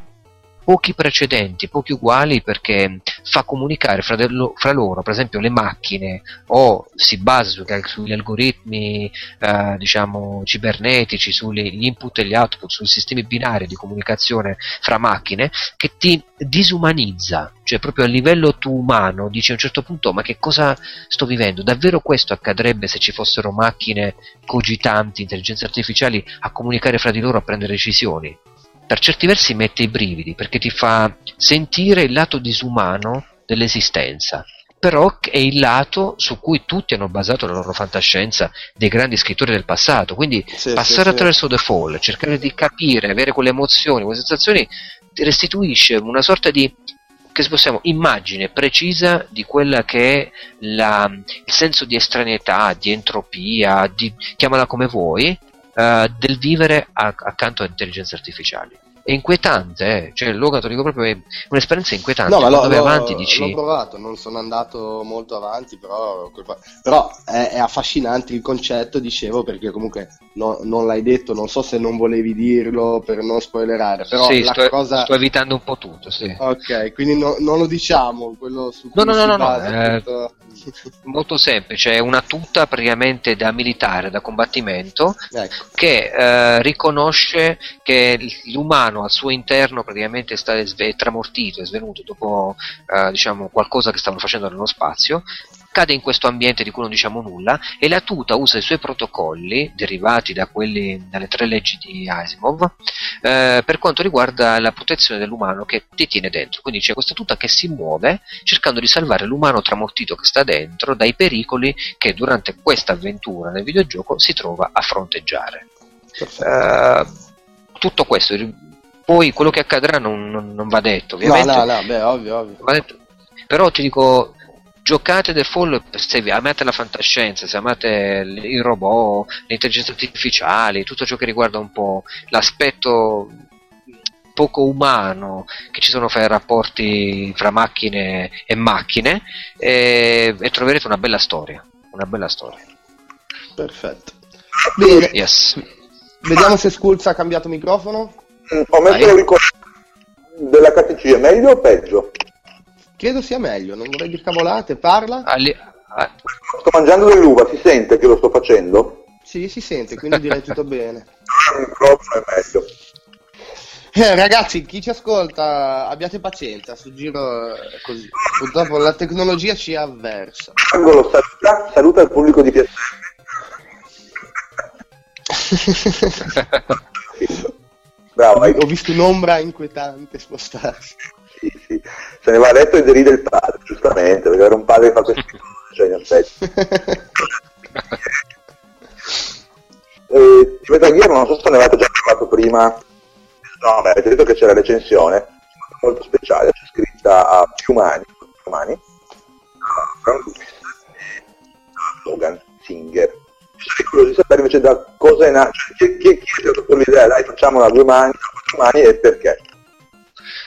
pochi precedenti, pochi uguali, perché fa comunicare fra, de- fra loro, per esempio le macchine, o si basa su, sugli algoritmi eh, diciamo cibernetici, sugli input e gli output, sui sistemi binari di comunicazione fra macchine, che ti disumanizza, cioè proprio a livello tu umano dici a un certo punto ma che cosa sto vivendo, davvero questo accadrebbe se ci fossero macchine cogitanti, intelligenze artificiali a comunicare fra di loro, a prendere decisioni? Per certi versi mette i brividi, perché ti fa sentire il lato disumano dell'esistenza, però è il lato su cui tutti hanno basato la loro fantascienza dei grandi scrittori del passato, quindi sì, passare sì, attraverso sì. The Fall, cercare di capire, avere quelle emozioni, quelle sensazioni, ti restituisce una sorta di, che possiamo, immagine precisa di quella che è la, il senso di estraneità, di entropia, di, chiamala come vuoi, Uh, del vivere a, accanto a intelligenze artificiali. È inquietante, eh? Cioè Logan, te lo dico proprio, è un'esperienza inquietante. No, ma lo, lo, avanti, dici... l'ho provato, non sono andato molto avanti, però, però è, è affascinante il concetto, dicevo, perché comunque no, non l'hai detto, non so se non volevi dirlo per non spoilerare, però sì, la sto, cosa... sto evitando un po' tutto, sì. Ok, quindi no, non lo diciamo, quello su cui no, no, si no, basa no, tutto... eh... sì, sì. Molto semplice, è una tuta praticamente da militare, da combattimento, ecco, che eh, riconosce che l'umano al suo interno praticamente sta sve- tramortito e svenuto dopo eh, diciamo qualcosa che stavano facendo nello spazio, cade in questo ambiente di cui non diciamo nulla, e la tuta usa i suoi protocolli derivati da quelli, dalle tre leggi di Asimov eh, per quanto riguarda la protezione dell'umano che ti tiene dentro. Quindi c'è questa tuta che si muove cercando di salvare l'umano tramortito che sta dentro dai pericoli che durante questa avventura nel videogioco si trova a fronteggiare. Eh, tutto questo, poi quello che accadrà non, non, non va detto ovviamente, no, no, no, beh, ovvio, ovvio. Va detto, però ti dico, giocate The Fall se amate la fantascienza, se amate i robot, le intelligenze artificiali, tutto ciò che riguarda un po' l'aspetto poco umano che ci sono fra i rapporti fra macchine e macchine, e, e troverete una bella storia, una bella storia. Perfetto. Bene. Yes. Vediamo se Sculz ha cambiato microfono. Ho messo il ricordo della K T C, è meglio o peggio? Credo sia meglio, non vorrei dire cavolate, parla. Ali, ah. Sto mangiando dell'uva, si sente che lo sto facendo? Sì, si sente, quindi direi tutto bene. È meglio. Eh, ragazzi, chi ci ascolta, abbiate pazienza, sul giro è così. Purtroppo la tecnologia ci avversa. Angolo, saluta, saluta il pubblico di Piacenza. Bravo, hai... Ho visto un'ombra inquietante spostarsi. Sì, sì. Se ne va detto e deride il padre, giustamente, perché era un padre che fa queste cose, cioè in effetti. eh, Metal Gear non so se ne avete già parlato prima, no, beh, avete detto che c'è la recensione molto speciale, c'è scritta a più mani, più mani, a Brown Lewis e a Logan Singer. Sono curioso di sapere invece da cosa è nato, cioè, chi è stato con l'idea, dai, facciamola a due mani, a quattro mani, e perché?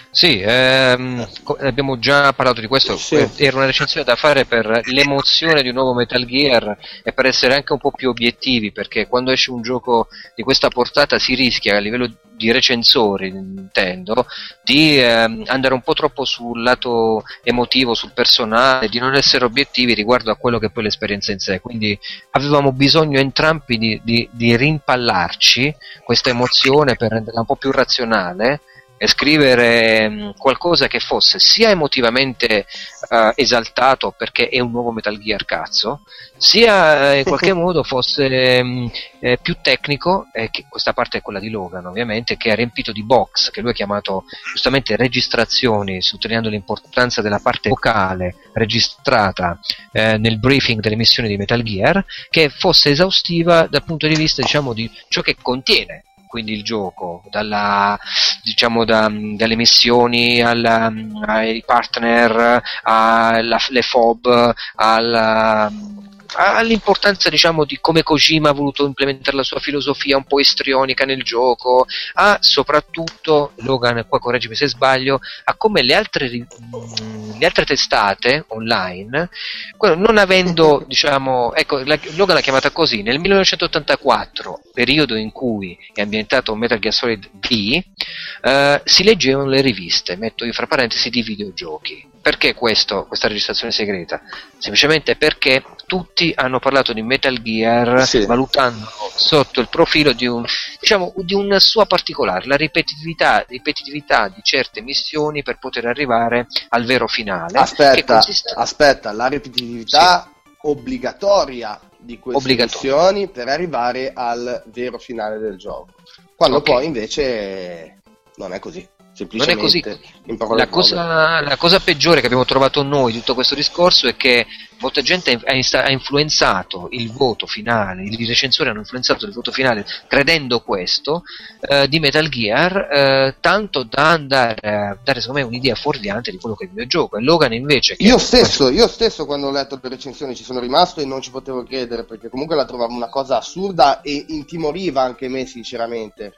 Sì, ehm, abbiamo già parlato di questo, sì. Era una recensione da fare per l'emozione di un nuovo Metal Gear e per essere anche un po' più obiettivi, perché quando esce un gioco di questa portata si rischia a livello di recensori, intendo, di ehm, andare un po' troppo sul lato emotivo, sul personale, di non essere obiettivi riguardo a quello che è poi l'esperienza in sé. Quindi avevamo bisogno entrambi di, di, di rimpallarci questa emozione per renderla un po' più razionale e scrivere qualcosa che fosse sia emotivamente uh, esaltato, perché è un nuovo Metal Gear, cazzo, sia in qualche modo fosse um, eh, più tecnico, eh, che questa parte è quella di Logan ovviamente, che è riempito di box, che lui ha chiamato giustamente registrazioni, sottolineando l'importanza della parte vocale registrata eh, nel briefing delle missioni di Metal Gear, che fosse esaustiva dal punto di vista, diciamo, di ciò che contiene quindi il gioco, dalla, diciamo, da, dalle missioni alla, ai partner, alle fob, alla, all'importanza, diciamo, di come Kojima ha voluto implementare la sua filosofia un po' istrionica nel gioco, a soprattutto, Logan qua correggimi se sbaglio, a come le altre, le altre testate online, non avendo, diciamo, ecco, la, Logan l'ha chiamata così, nel millenovecentottantaquattro, periodo in cui è ambientato Metal Gear Solid V, eh, si leggevano le riviste, metto io fra parentesi, di videogiochi. Perché questo, questa registrazione segreta? Semplicemente perché tutti hanno parlato di Metal Gear, sì, valutando sotto il profilo di un, diciamo, di una sua particolare, la ripetitività, ripetitività di certe missioni per poter arrivare al vero finale. Aspetta, consiste... aspetta, la ripetitività, sì, obbligatoria di queste obbligatoria. missioni per arrivare al vero finale del gioco. Quando okay. poi invece non è così. Non è così. La cosa, la cosa peggiore che abbiamo trovato noi di tutto questo discorso è che molta gente ha, insta- ha influenzato il voto finale, i recensori hanno influenzato il voto finale credendo questo eh, di Metal Gear, eh, tanto da andare a dare, secondo me, un'idea fuorviante di quello che è il videogioco. E Logan invece... Che io stesso, questo... io stesso quando ho letto le recensioni ci sono rimasto e non ci potevo credere, perché comunque la trovavo una cosa assurda e intimoriva anche me, sinceramente.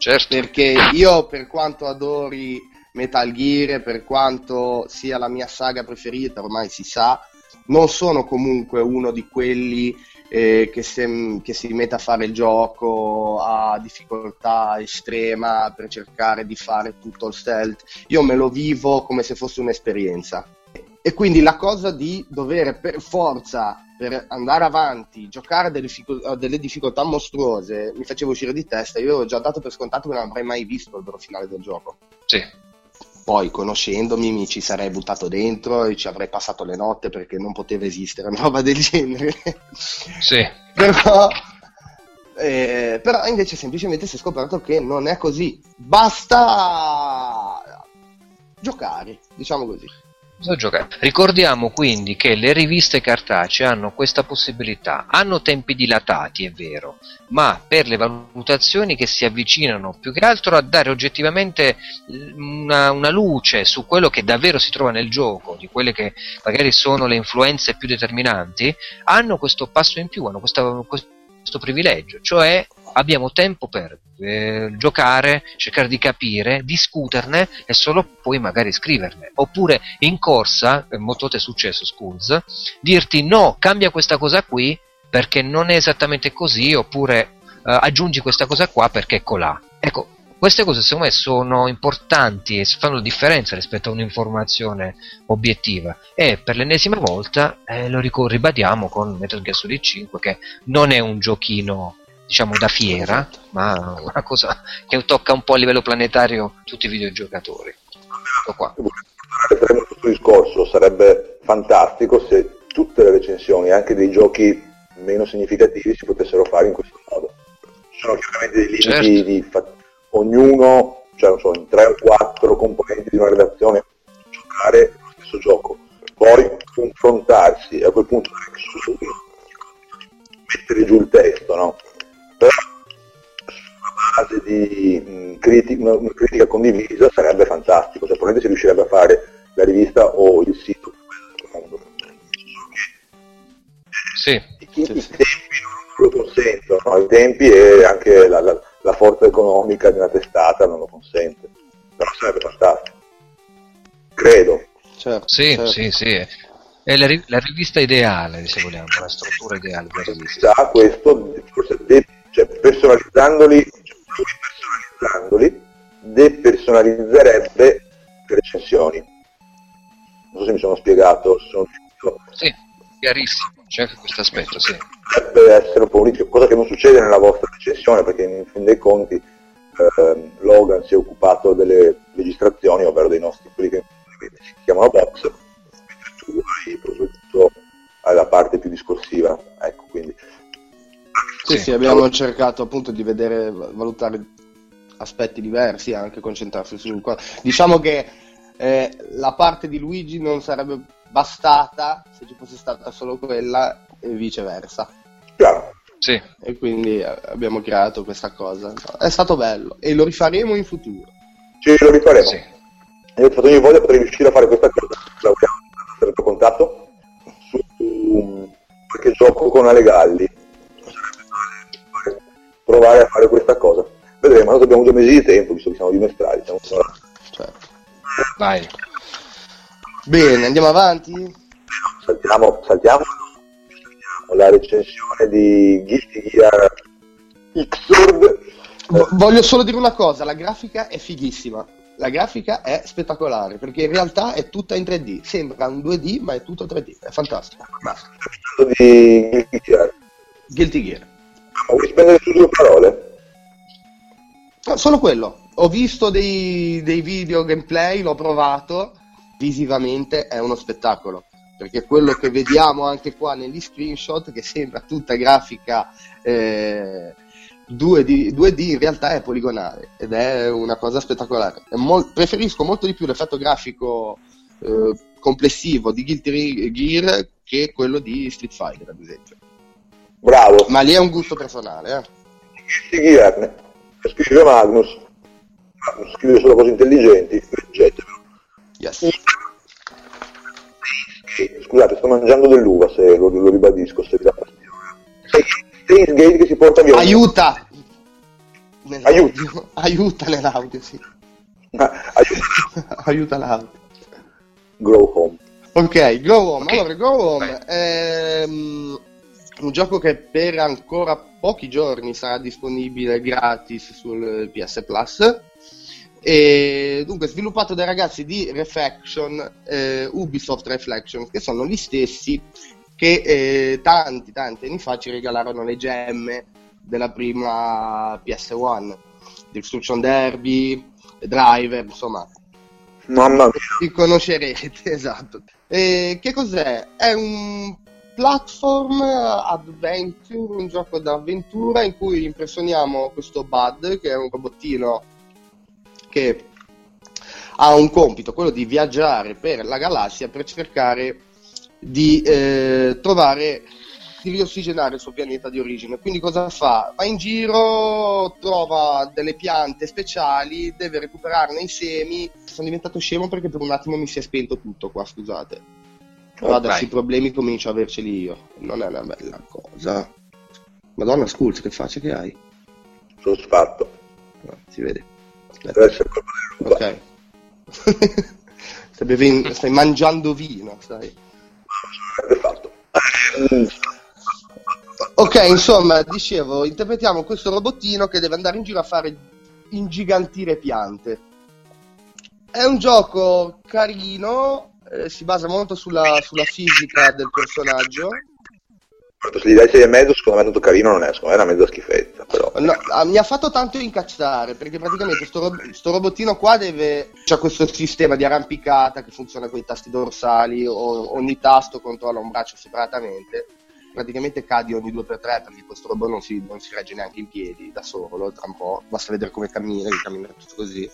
Certo. Perché io, per quanto adori Metal Gear, per quanto sia la mia saga preferita, ormai si sa, non sono comunque uno di quelli eh, che, se, che si mette a fare il gioco a difficoltà estrema per cercare di fare tutto il stealth. Io me lo vivo come se fosse un'esperienza. E quindi la cosa di dover per forza, per andare avanti, giocare a delle, fico- delle difficoltà mostruose, mi faceva uscire di testa. Io avevo già dato per scontato che non avrei mai visto il vero finale del gioco. Sì. Poi, conoscendomi, mi ci sarei buttato dentro e ci avrei passato le notte, perché non poteva esistere una roba del genere. Sì. Però... Eh, però invece semplicemente si è scoperto che non è così, basta giocare, diciamo così. Basta giocare. Ricordiamo quindi che le riviste cartacee hanno questa possibilità, hanno tempi dilatati, è vero, ma per le valutazioni che si avvicinano più che altro a dare oggettivamente una, una luce su quello che davvero si trova nel gioco, di quelle che magari sono le influenze più determinanti, hanno questo passo in più, hanno questa, questa questo privilegio, cioè abbiamo tempo per eh, giocare, cercare di capire, discuterne e solo poi magari scriverne, oppure in corsa, eh, molto è successo Sculls, dirti no, cambia questa cosa qui perché non è esattamente così, oppure eh, aggiungi questa cosa qua perché è colà. Ecco, queste cose secondo me sono importanti e fanno la differenza rispetto a un'informazione obiettiva. E per l'ennesima volta eh, lo ricor- ribadiamo con Metal Gear Solid cinque, che non è un giochino diciamo da fiera, ma una cosa che tocca un po' a livello planetario tutti i videogiocatori. Tutto qua. Faremo questo discorso, sarebbe fantastico se tutte le recensioni, anche dei giochi meno significativi, si potessero fare in questo modo. Sono chiaramente dei limiti, certo, di fattività. Ognuno, cioè non so, in tre o quattro componenti di una redazione, giocare lo stesso gioco, poi confrontarsi e a quel punto mettere giù il testo, no? Però sulla base di mh, criti- una, una critica condivisa sarebbe fantastico, cioè probabilmente si riuscirebbe a fare la rivista o il sito. Sì. I, i, sì, i tempi non lo consentono, no? I tempi e anche la, la la forza economica di una testata non lo consente, però sarebbe fantastico, credo. Certo, sì, certo. Sì, sì, è la, riv- la rivista ideale, se vogliamo, la struttura ideale della rivista. Già questo, forse de- cioè personalizzandoli, personalizzandoli, depersonalizzerebbe le recensioni. Non so se mi sono spiegato, sono... Sì, chiarissimo, c'è anche questo aspetto, sì. Deve essere un po' politico, cosa che non succede nella vostra recensione, perché in fin dei conti eh, Logan si è occupato delle registrazioni, ovvero dei nostri, quelli che si chiamano box, mentre tu hai proseguito alla parte più discorsiva, ecco, quindi sì, sì, sì, abbiamo cercato appunto di vedere, valutare aspetti diversi, anche concentrarsi su, diciamo che eh, la parte di Luigi non sarebbe bastata se ci fosse stata solo quella e viceversa. Claro. Sì. E quindi abbiamo creato questa cosa, è stato bello e lo rifaremo in futuro. Sì, lo rifaremo. Sì. Io ho fatto ogni volta potrei riuscire a fare questa cosa, Claudia, sarebbe contatto su um, qualche gioco con Ale Galli, provare a fare questa cosa, vedremo. Noi abbiamo due mesi di tempo visto che siamo bimestrali, siamo... Certo. Vai. Bene, andiamo avanti, saltiamo saltiamo la recensione di Guilty Gear Xrd. Voglio solo dire una cosa, la grafica è fighissima, la grafica è spettacolare, perché in realtà è tutta in tre D, sembra un due D ma è tutto tre D, è fantastico. Basta. Di Guilty Gear. Guilty Gear. Ma vuoi spendere su due parole? No, solo quello, ho visto dei, dei video gameplay, l'ho provato, visivamente è uno spettacolo. Perché quello che vediamo anche qua negli screenshot, che sembra tutta grafica eh, due D, due D, in realtà è poligonale ed è una cosa spettacolare. È mol- preferisco molto di più l'effetto grafico eh, complessivo di Guilty Gear che quello di Street Fighter, ad esempio. Bravo. Ma lì è un gusto personale. Guilty Gear, scrive Magnus, Magnus scrive solo cose intelligenti, leggetelo. Yes. Scusate, sto mangiando dell'uva, se lo, lo ribadisco, se vi dà fastidio. Steins Gate che si porta via. Aiuta! Nell'audio. Aiuta nell'audio, sì. Ah, aiuta. Aiuta l'audio. Grow Home. Ok, Grow Home. Okay. Allora, Grow Home è un gioco che per ancora pochi giorni sarà disponibile gratis sul P S Plus. E dunque, sviluppato dai ragazzi di Reflection, eh, Ubisoft Reflection, che sono gli stessi che eh, tanti tanti anni fa ci regalarono le gemme della prima P S uno, Destruction Derby, Driver, insomma. Mamma mia. Li conoscerete, esatto. E che cos'è? È un platform adventure, un gioco d'avventura in cui impersoniamo questo Bud, che è un robottino che ha un compito, quello di viaggiare per la galassia per cercare di eh, trovare, di riossigenare il suo pianeta di origine. Quindi cosa fa? Va in giro, trova delle piante speciali, deve recuperarne i semi. Sono diventato scemo perché per un attimo mi si è spento tutto qua, scusate. Vado, okay. Adesso i problemi comincio a averceli io. Non è una bella cosa. Madonna, Sculch, che faccia che hai? Sono sfatto. No, si vede. Ok. stai, bevendo, stai mangiando vino, stai. Ok, insomma, dicevo, interpretiamo questo robottino che deve andare in giro a fare ingigantire piante. È un gioco carino, eh, si basa molto sulla, sulla fisica del personaggio. Se gli dai sei e mezzo, secondo me tanto carino non è, secondo me è una mezza schifezza, però. No, mi ha fatto tanto incazzare, perché praticamente sto, rob- sto robottino qua deve... c'ha questo sistema di arrampicata che funziona con i tasti dorsali, o- ogni tasto controlla un braccio separatamente. Praticamente cadi ogni due per tre, perché questo robot non si, non si regge neanche in piedi da solo, tra un po', basta vedere come cammina, che cammina tutto così.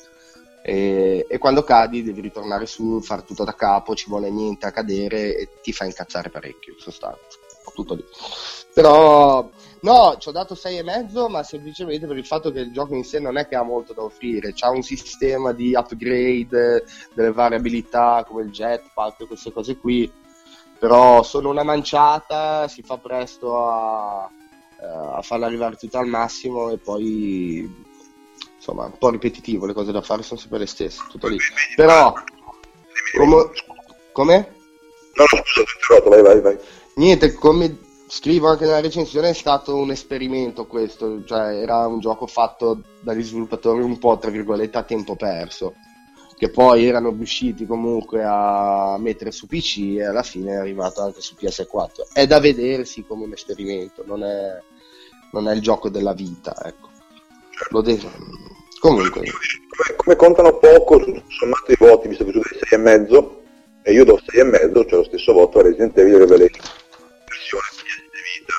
E, e quando cadi devi ritornare su, far tutto da capo, ci vuole niente a cadere e ti fa incazzare parecchio, in sostanza. Tutto lì. Però no, ci ho dato sei e mezzo, ma semplicemente per il fatto che il gioco in sé non è che ha molto da offrire. C'ha un sistema di upgrade delle varie abilità come il jetpack, queste cose qui, però sono una manciata, si fa presto a, a farla arrivare tutto al massimo e poi insomma un po' ripetitivo, le cose da fare sono sempre le stesse, tutto lì. Però come, come? No, scusa, vai vai vai. Niente, come scrivo anche nella recensione, è stato un esperimento questo, cioè era un gioco fatto dagli sviluppatori un po', tra virgolette, a tempo perso, che poi erano riusciti comunque a mettere su P C e alla fine è arrivato anche su P S quattro. È da vedersi come un esperimento, non è, non è il gioco della vita, ecco. Lo de- comunque. Come, come contano poco, sommato i voti, mi sta piaciuto di sei e mezzo, e io do sei e mezzo, cioè lo stesso voto a Resident Evil Revelations. Vita,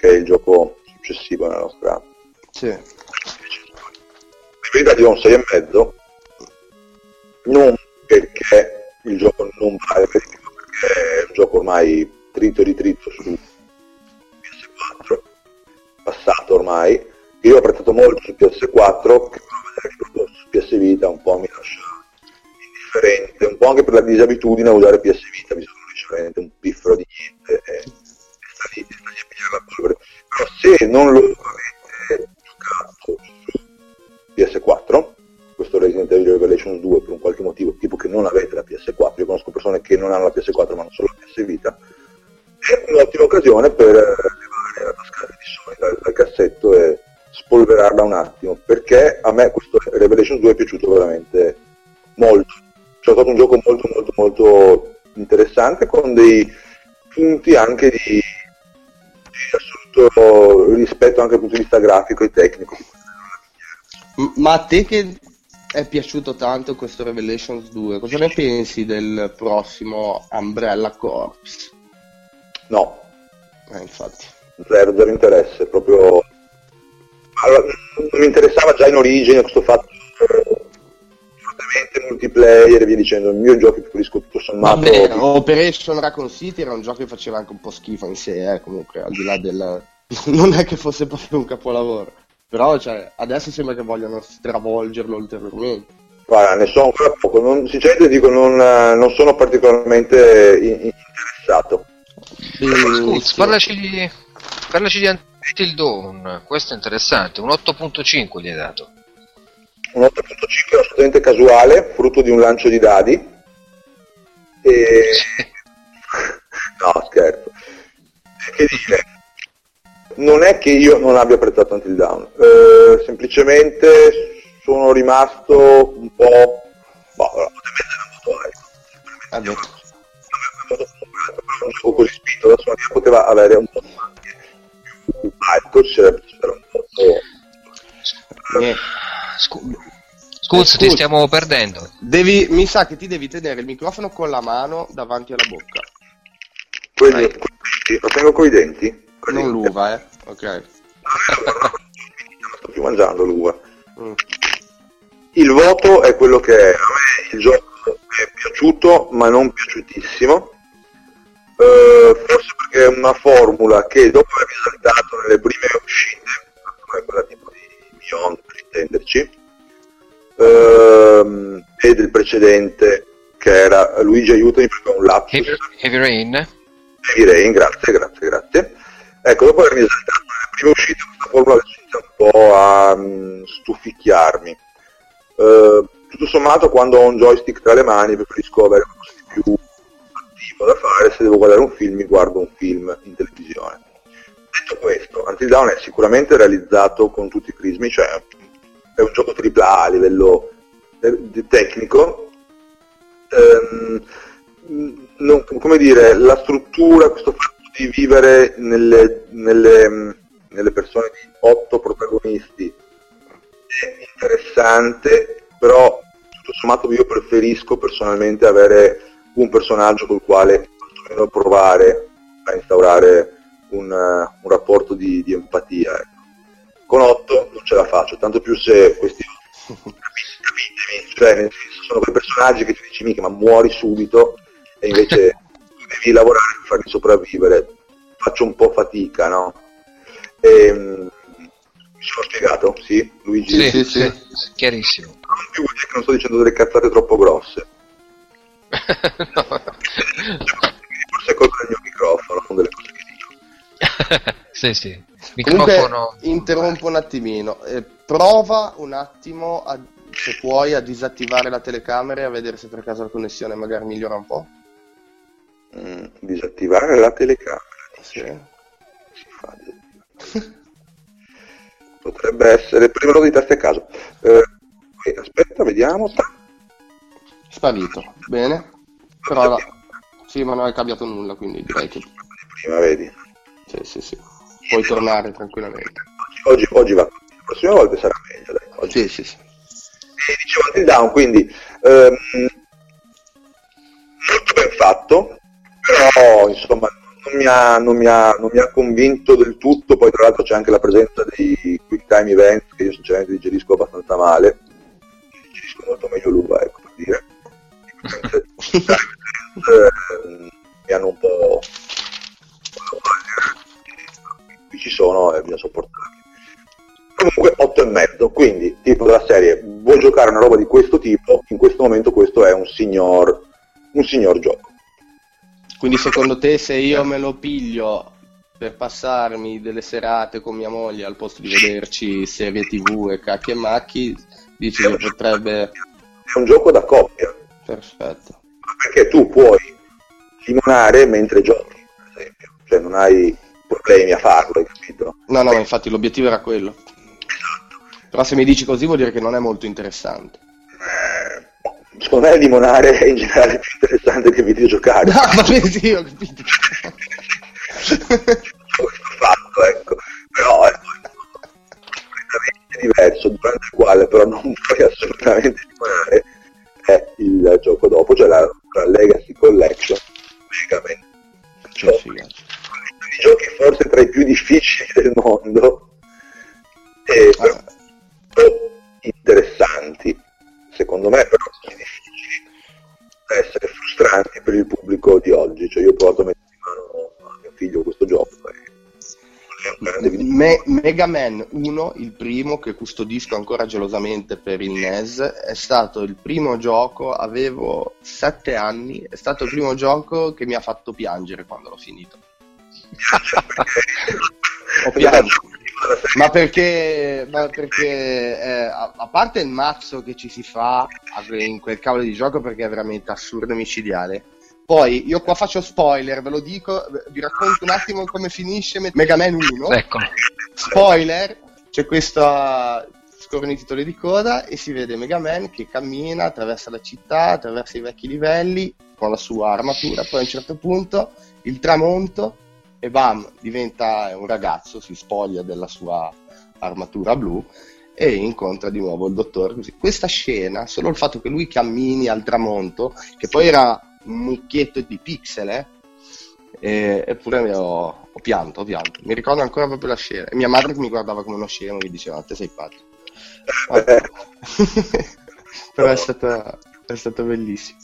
che è il gioco successivo nella nostra, sì, in verità ti do un sei e mezzo, non perché il gioco non vale, perché è un gioco ormai trito e ritrito su P S quattro, passato ormai. Io ho apprezzato molto su P S quattro, che proprio su P S Vita un po' mi lascia indifferente, un po' anche per la disabitudine a usare P S Vita, mi sono veramente un piffero di niente e sta lì a pigliare la polvere. Però se non lo avete giocato su P S quattro, questo Resident Evil Revelations due, per un qualche motivo, tipo che non avete la P S quattro, io conosco persone che non hanno la P S quattro ma hanno solo la P S Vita, è un'ottima occasione per levare la tascata di Sony dal, dal cassetto e spolverarla un attimo, perché a me questo Revelations due è piaciuto veramente molto. Cioè, è stato un gioco molto molto molto interessante, con dei punti anche di, di assoluto rispetto anche dal punto di vista grafico e tecnico. Ma a te che è piaciuto tanto questo Revelations due, cosa ne pensi del prossimo Umbrella Corps? No, eh, infatti zero, zero interesse proprio. Allora, non mi interessava già in origine questo fatto multiplayer e via dicendo. Il mio gioco preferisco tutto sommato. Vabbè, Operation Raccoon City era un gioco che faceva anche un po' schifo in sé, eh, comunque al di là del non è che fosse proprio un capolavoro, però cioè adesso sembra che vogliano stravolgerlo ulteriormente. Guarda, ne so ancora poco, non, sinceramente dico non, non sono particolarmente interessato. Scusa, parlaci di parlaci di Until Dawn, questo è interessante, un otto virgola cinque gli hai dato. Un otto virgola cinque era assolutamente casuale, frutto di un lancio di dadi. E... no, scherzo. Che dire? Non è che io non abbia apprezzato Until Dawn, eh, semplicemente sono rimasto un po'... Boh, ovviamente non potevo avere un gioco così spinto, la Sony poteva avere un po' più alto, c'era un po' più... Scusa, ti stiamo perdendo. Devi, mi sa che ti devi tenere il microfono con la mano davanti alla bocca. Quelli, quelli, lo tengo coi denti? Quelli non l'uva, eh. Ok. Non sto più mangiando l'uva. Mm. Il voto è quello che è. A me il gioco è piaciuto, ma non piaciutissimo. Eh, forse perché è una formula che dopo aver risaltato nelle prime uscite, come quella tipo di Beyond, per intenderci, e del precedente che era Luigi, aiutami perché ho un lapsus. Heavy, Heavy Rain Heavy Rain, grazie, grazie, grazie. Ecco, dopo avermi esaltato nelle prime uscite questa formula adesso inizia un po' a um, stuficchiarmi. Uh, tutto sommato, quando ho un joystick tra le mani preferisco avere qualcosa di più attivo da fare. Se devo guardare un film, mi guardo un film in televisione. Detto questo, Until Dawn è sicuramente realizzato con tutti i crismi, cioè è un gioco tripla A a livello tecnico. Ehm, non, come dire, la struttura, questo fatto di vivere nelle, nelle, nelle persone di otto protagonisti è interessante, però tutto sommato io preferisco personalmente avere un personaggio col quale almeno provare a instaurare un, un rapporto di, di empatia. Con otto non ce la faccio, tanto più se questi capitemi, cioè nel senso, sono quei personaggi che ti dici mica ma muori subito, e invece devi lavorare per farli sopravvivere, faccio un po' fatica, no? E, mi sono spiegato, sì? Luigi? Sì, sì, sì, sì, chiarissimo. Non più vuol dire che non sto dicendo delle cazzate troppo grosse. No. Forse è colpa del mio microfono, con delle cose che dico. Sì, sì. Microfono. Comunque interrompo un attimino, eh, prova un attimo a, se puoi, a disattivare la telecamera e a vedere se per caso la connessione magari migliora un po'. Mm, disattivare la telecamera? Sì. Si fa disattivare. Potrebbe essere, prima di testa a caso. Eh, aspetta, vediamo. Sparito, bene. Però la... Sì, ma non è cambiato nulla, quindi direi che... Prima vedi. Sì, sì, sì. Puoi tornare tranquillamente. Oggi, oggi va, la prossima volta sarà meglio, dai. Oggi. Sì, sì, sì. E dicevo Until Dawn, quindi ehm, molto ben fatto, però insomma non mi, ha, non, mi ha, non mi ha convinto del tutto. Poi tra l'altro c'è anche la presenza dei quick time event che io sinceramente digerisco abbastanza male, digerisco molto meglio l'uva, ecco, per dire. eh, mi hanno un po'... ci sono e bisogna sopportarli. Comunque otto e mezzo, quindi tipo della serie, vuoi giocare una roba di questo tipo, in questo momento questo è un signor un signor gioco. Quindi secondo te se io me lo piglio per passarmi delle serate con mia moglie al posto di vederci serie tv e cacchi e macchi, dici che potrebbe... È un gioco da coppia. Perfetto. Perché tu puoi limonare mentre giochi, per esempio. Cioè non hai... problemi a farlo, hai capito? No, no, infatti l'obiettivo era quello. Esatto. Però se mi dici così vuol dire che non è molto interessante. Eh, secondo me limonare è in generale più interessante che videogiocare. No, ma beh, sì, ho capito. Fatto, ecco. Però è completamente diverso, durante il quale però non puoi assolutamente limonare. È il gioco dopo, cioè la, la Legacy Collection. Mega Man. Cioè, i giochi forse tra i più difficili del mondo e ah. Però, interessanti secondo me, però sono difficili da essere frustranti per il pubblico di oggi. Cioè io ho provato a mettere in mano a mio figlio questo gioco e... Me- Mega Man uno, il primo, che custodisco ancora gelosamente per il N E S, è stato il primo gioco, avevo sette anni, è stato il primo gioco che mi ha fatto piangere quando l'ho finito. Ho pianto, ma perché, ma perché eh, a, a parte il mazzo che ci si fa in quel cavolo di gioco, perché è veramente assurdo e micidiale. Poi io qua faccio spoiler, ve lo dico, vi racconto un attimo come finisce Mega Man uno. Ecco. Spoiler, c'è questa scorrono i titoli di coda e si vede Mega Man che cammina, attraversa la città, attraversa i vecchi livelli con la sua armatura, poi a un certo punto il tramonto e bam, diventa un ragazzo, si spoglia della sua armatura blu e incontra di nuovo il dottore. Così questa scena, solo il fatto che lui cammini al tramonto, che poi era un mucchietto di pixel, eh, e, eppure ho, ho pianto, ho pianto. Mi ricordo ancora proprio la scena. E mia madre che mi guardava come uno scemo e mi diceva: te sei pazzo. Però è stata, è stato bellissimo.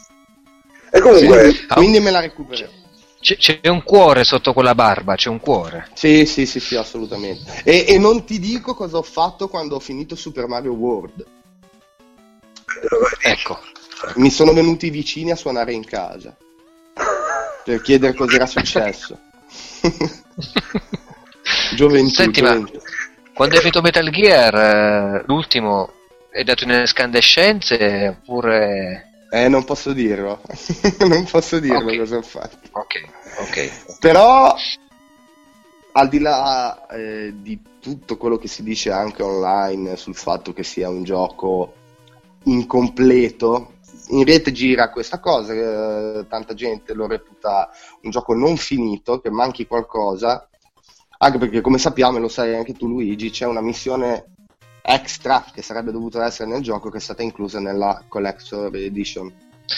E comunque, quindi, oh. quindi me la recupero. C'è, c'è un cuore sotto quella barba, c'è un cuore. Sì, sì, sì, sì, assolutamente. E, e non ti dico cosa ho fatto quando ho finito Super Mario World. Ecco. Mi sono venuti vicini a suonare in casa per chiedere cosa era successo. Gioventù. Senti, gioventù. Ma quando hai finito Metal Gear, l'ultimo, hai dato in escandescenze oppure... Eh, non posso dirlo. Non posso dirlo okay. cosa ho fatto. Ok, ok. Però, al di là eh, di tutto quello che si dice anche online sul fatto che sia un gioco incompleto, in rete gira questa cosa, eh, tanta gente lo reputa un gioco non finito, che manchi qualcosa, anche perché, come sappiamo, e lo sai anche tu Luigi, c'è una missione extra che sarebbe dovuto essere nel gioco, che è stata inclusa nella Collector Edition.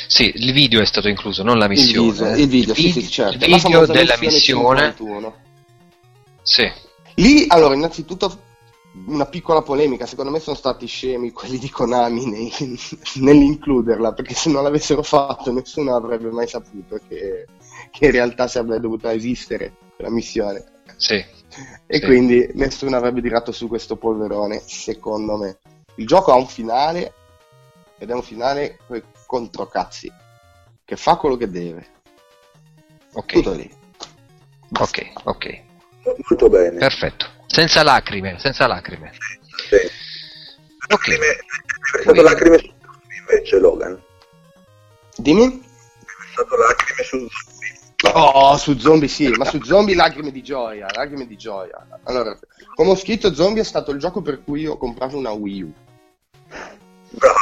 Sì, il video è stato incluso, non la missione. Il video, il video, il sì, sì, certo. Il video della missione. cinquantuno. Sì. Lì, allora, innanzitutto una piccola polemica. Secondo me sono stati scemi quelli di Konami nei, nell'includerla, perché se non l'avessero fatto nessuno avrebbe mai saputo che, che in realtà sarebbe dovuta esistere la missione. Sì. E sì. Quindi nessuno avrebbe tirato su questo polverone, secondo me. Il gioco ha un finale, ed è un finale contro cazzi, che fa quello che deve. Ok. Tutto lì. Basta. Ok, ok. Molto bene. Perfetto. Senza lacrime, senza lacrime. Sì. Lacrime. Okay. È stato lacrime su Zombie invece, Logan. Dimmi? È stato lacrime su Zombie. Oh, su Zombie sì, ma su Zombie lacrime di gioia, lacrime di gioia. Allora, come ho scritto, Zombie è stato il gioco per cui ho comprato una Wii U. Bravo.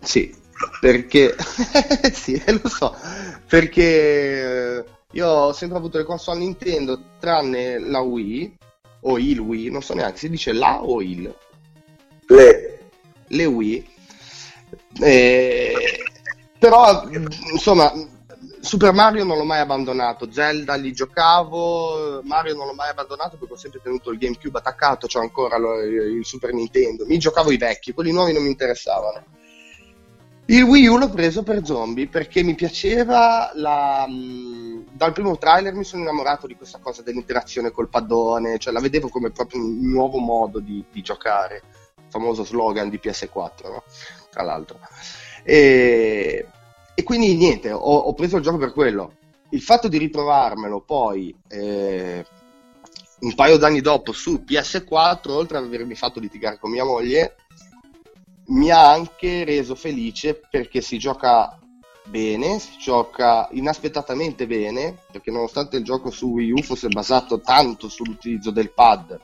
Sì, perché... sì, lo so, perché io ho sempre avuto le console Nintendo, tranne la Wii, o il Wii, non so neanche, si dice la o il. Le. Le Wii. E... Però, insomma... Super Mario non l'ho mai abbandonato, Zelda li giocavo, Mario non l'ho mai abbandonato perché ho sempre tenuto il GameCube attaccato, c'ho ancora lo, il Super Nintendo, mi giocavo i vecchi, quelli nuovi non mi interessavano. Il Wii U l'ho preso per Zombie perché mi piaceva, la, dal primo trailer mi sono innamorato di questa cosa dell'interazione col paddone, cioè la vedevo come proprio un nuovo modo di, di giocare, il famoso slogan di P S quattro, no? Tra l'altro. E... E quindi niente, ho, ho preso il gioco per quello. Il fatto di ritrovarmelo poi eh, un paio d'anni dopo su P S quattro, oltre ad avermi fatto litigare con mia moglie, mi ha anche reso felice perché si gioca bene, si gioca inaspettatamente bene, perché nonostante il gioco su Wii U fosse basato tanto sull'utilizzo del pad,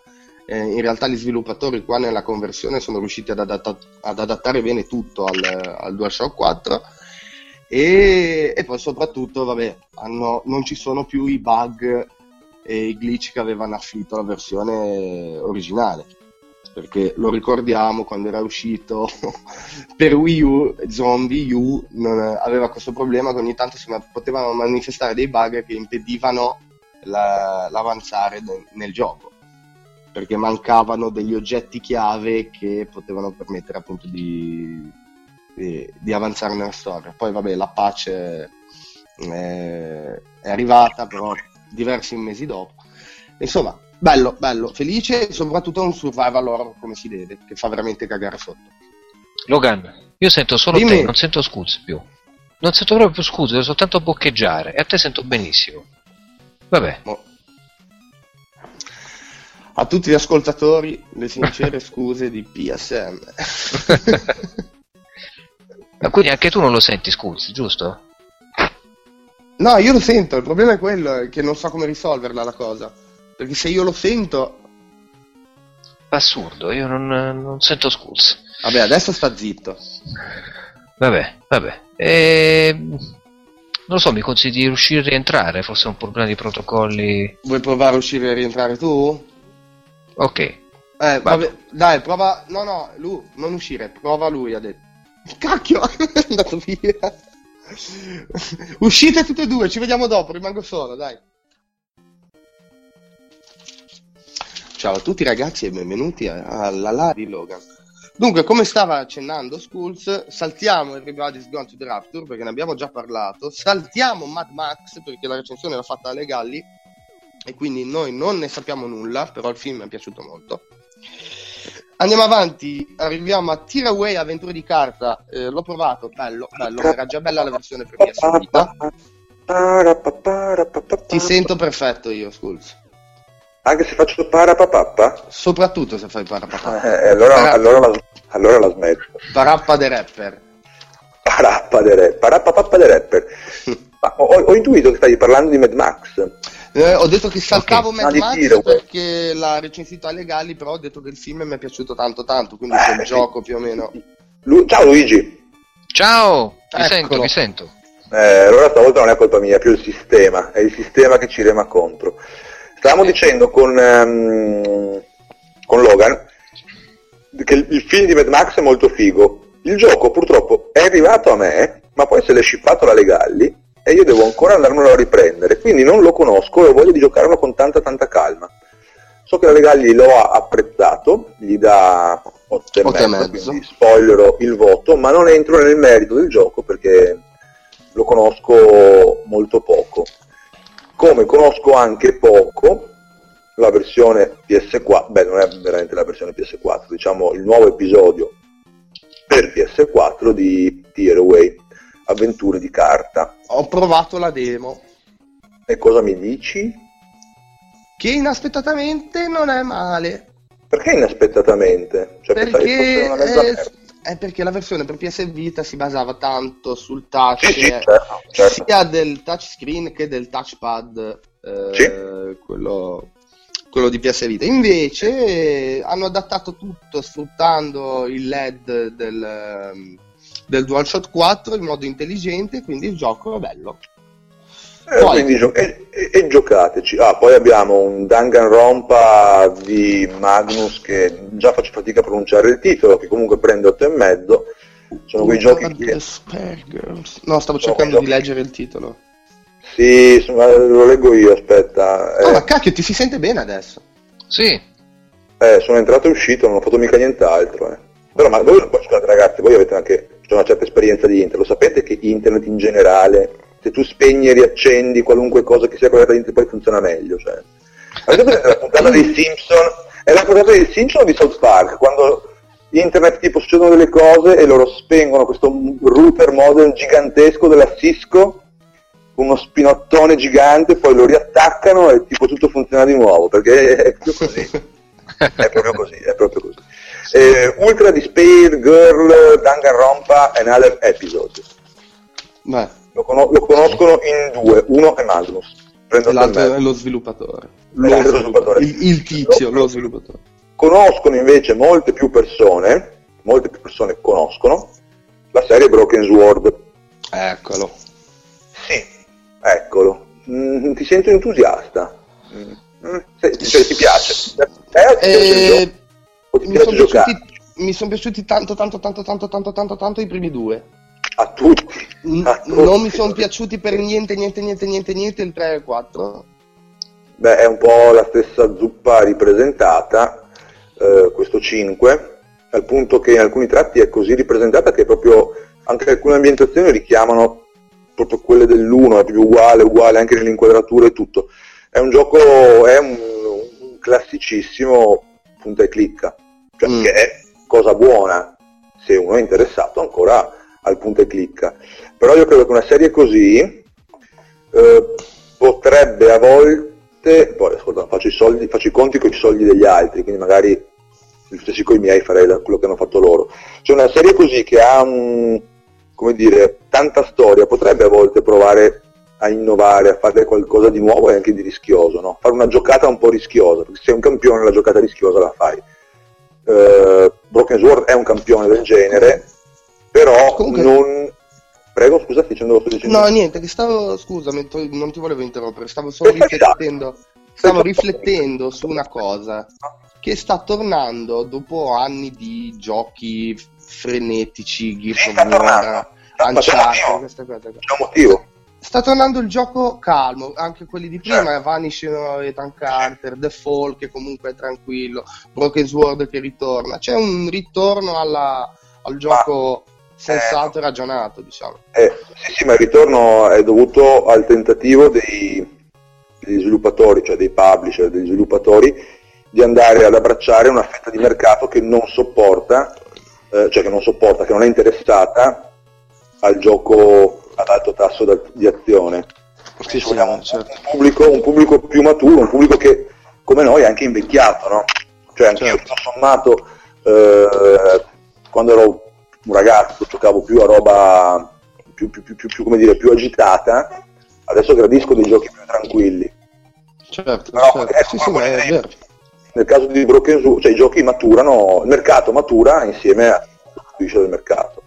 eh, in realtà gli sviluppatori qua nella conversione sono riusciti ad, adatta- ad adattare bene tutto al, al DualShock quattro. E, e poi soprattutto, vabbè, hanno, non ci sono più i bug e i glitch che avevano afflitto la versione originale, perché lo ricordiamo quando era uscito per Wii U, Zombie U non, aveva questo problema che ogni tanto si ma- potevano manifestare dei bug che impedivano la, l'avanzare de- nel gioco, perché mancavano degli oggetti chiave che potevano permettere appunto di... Di, di avanzare nella storia. Poi vabbè, la pace eh, è arrivata però diversi mesi dopo. Insomma, bello, bello, felice, e soprattutto un survival horror come si deve, che fa veramente cagare sotto. Logan, io sento solo Dimmi. te, non sento scuse più. Non sento proprio più scuse, devo soltanto boccheggiare. E a te sento benissimo. Vabbè. Mo. A tutti gli ascoltatori le sincere scuse di P S M. Ma quindi anche tu non lo senti, scusi, giusto? No, io lo sento, il problema è quello, che non so come risolverla la cosa. Perché se io lo sento, assurdo, io non, non sento scuse. Vabbè, adesso sta zitto. Vabbè, vabbè. E... non lo so, mi consigli di riuscire a rientrare? Forse è un problema di protocolli. Vuoi provare a uscire e rientrare tu? Ok. Eh, vabbè, dai, prova. No, no, lui, non uscire, prova lui, ha detto. Cacchio, è andato via. Uscite tutte e due, ci vediamo dopo, rimango solo, dai. Ciao a tutti ragazzi e benvenuti alla live di Logan. Dunque, come stava accennando Skulls, saltiamo Everybody's Gone to the Rapture perché ne abbiamo già parlato, saltiamo Mad Max perché la recensione l'ha fatta Ale Galli e quindi noi non ne sappiamo nulla, però il film è piaciuto molto. Andiamo avanti, arriviamo a Tearaway Avventure di carta, eh, l'ho provato, bello, bello, era già bella la versione per P S Vita. Ti sento perfetto io, Skulls. Anche se faccio parapapappa? Soprattutto se fai parapapappa. Eh, allora, Parappa. allora, la, allora la smetto. Parappa de rapper. Parappa de rapper. Parapapappa de rapper. Ma ho, ho intuito che stavi parlando di Mad Max. Eh, ho detto che saltavo okay. Mad Max tiro, perché l'ha recensito Ale Galli, però ho detto che il film mi è piaciuto tanto tanto, quindi eh, c'è il gioco più o meno. Lu- Ciao Luigi! Ciao! Mi Eccolo. sento, mi sento. Eh, allora stavolta non è colpa mia, è più il sistema, è il sistema che ci rema contro. Stavamo dicendo con, um, con Logan che il, il film di Mad Max è molto figo. Il gioco purtroppo è arrivato a me, ma poi se l'è shippato la Ale Galli e io devo ancora andarmelo a riprendere. Quindi non lo conosco e ho voglia di giocarlo con tanta tanta calma. So che la Ale Galli lo ha apprezzato, gli dà otto e mezzo, quindi spoilerò il voto, ma non entro nel merito del gioco perché lo conosco molto poco. Come conosco anche poco la versione P S quattro, beh non è veramente la versione P S quattro, diciamo il nuovo episodio per P S quattro di Tearaway, avventure di carta. Ho provato la demo. E cosa mi dici? Che inaspettatamente non è male. Perché inaspettatamente? Cioè, perché una è, è perché la versione per P S Vita si basava tanto sul touch. Sì, sì, certo, certo. Sia del touchscreen che del touchpad, eh, sì. quello, quello di P S Vita. Invece sì. hanno adattato tutto sfruttando il L E D del, del DualShock quattro in modo intelligente, quindi il gioco è bello. Eh, poi... quindi gio- e, e, e giocateci. Ah, poi abbiamo un Danganronpa di Magnus che già faccio fatica a pronunciare il titolo, che comunque prende otto e mezzo. Sono quei giochi che... No, stavo cercando sono di leggere il titolo. Sì, lo leggo io, aspetta. Ah, eh. ma cacchio, ti si sente bene adesso? Sì. Eh, sono entrato e uscito, non ho fatto mica nient'altro. Eh. Però ma voi, scusate ragazzi, voi avete anche una certa esperienza di internet, lo sapete che internet in generale... se tu spegni e riaccendi qualunque cosa che sia collegata all'internet poi funziona meglio, cioè. Avete la puntata dei Simpson? È la puntata dei Simpson o di South Park? Quando internet tipo succedono delle cose e loro spengono questo router modem gigantesco della Cisco, uno spinottone gigante, poi lo riattaccano e tipo tutto funziona di nuovo, perché è proprio così. È proprio così, è proprio così. Eh, Ultra Despair Girl Danganronpa Another Episode. Beh. Lo, con- lo conoscono in due, uno è Magnus, prendo l'altro è lo sviluppatore, lo è sviluppatore. sviluppatore. Il, il tizio, lo, lo sviluppatore. Conoscono invece molte più persone, molte più persone conoscono la serie Broken Sword. Eccolo. Sì, eccolo. Mm, ti sento entusiasta. Mm, se, se ti piace. Eh, ti piace eh, o ti piace giocare? Piaciuti, mi sono piaciuti tanto, tanto, tanto, tanto, tanto, tanto, tanto i primi due. A tutti, a tutti. Non mi sono piaciuti per niente, niente, niente, niente, niente il tre e il quattro. Beh, è un po' la stessa zuppa ripresentata, eh, questo cinque, al punto che in alcuni tratti è così ripresentata che proprio anche alcune ambientazioni richiamano proprio quelle dell'uno, è proprio uguale, uguale, anche nell'inquadratura e tutto. È un gioco, è un, un classicissimo punta e clicca, cioè mm. che è cosa buona, se uno è interessato ancora... al punto e clicca, però io credo che una serie così eh, potrebbe a volte, poi ascolta, faccio i soldi, faccio i conti con i soldi degli altri, quindi magari gli stessi coi miei farei la, quello che hanno fatto loro, cioè una serie così che ha un, come dire, tanta storia, potrebbe a volte provare a innovare, a fare qualcosa di nuovo e anche di rischioso, no? Fare una giocata un po' rischiosa, perché se sei un campione la giocata rischiosa la fai, eh, Broken Sword è un campione del genere, però comunque... non... Prego, scusa, dicendo lo sto dicendo. No, niente, che stavo... Scusa, non ti volevo interrompere, stavo solo per riflettendo... Stavo riflettendo su una cosa che sta tornando dopo anni di giochi frenetici, ghiromora, anciati, questa cosa. C'è un motivo. Sta tornando il gioco calmo, anche quelli di prima, certo. Vanish e Tank Hunter, The Fall che comunque è tranquillo, Broken Sword che ritorna. C'è un ritorno alla, al gioco ah, sensato eh, e ragionato, diciamo. Eh, sì, sì, ma il ritorno è dovuto al tentativo dei... degli sviluppatori, cioè dei publisher, degli sviluppatori, di andare ad abbracciare una fetta di mercato che non sopporta, eh, cioè che non sopporta, che non è interessata al gioco ad alto tasso di azione. Sì, sì, vogliamo, certo. un, pubblico, un pubblico più maturo, un pubblico che come noi è anche invecchiato, no? Cioè anche certo. Io tutto sommato eh, quando ero un ragazzo giocavo più a roba più, più, più, più, più come dire più agitata. Adesso gradisco dei giochi più tranquilli. Certo, però, certo. Ecco, sì, sì, ma è vero. Nel caso di Broken Sword, cioè i giochi maturano, il mercato matura insieme al del mercato.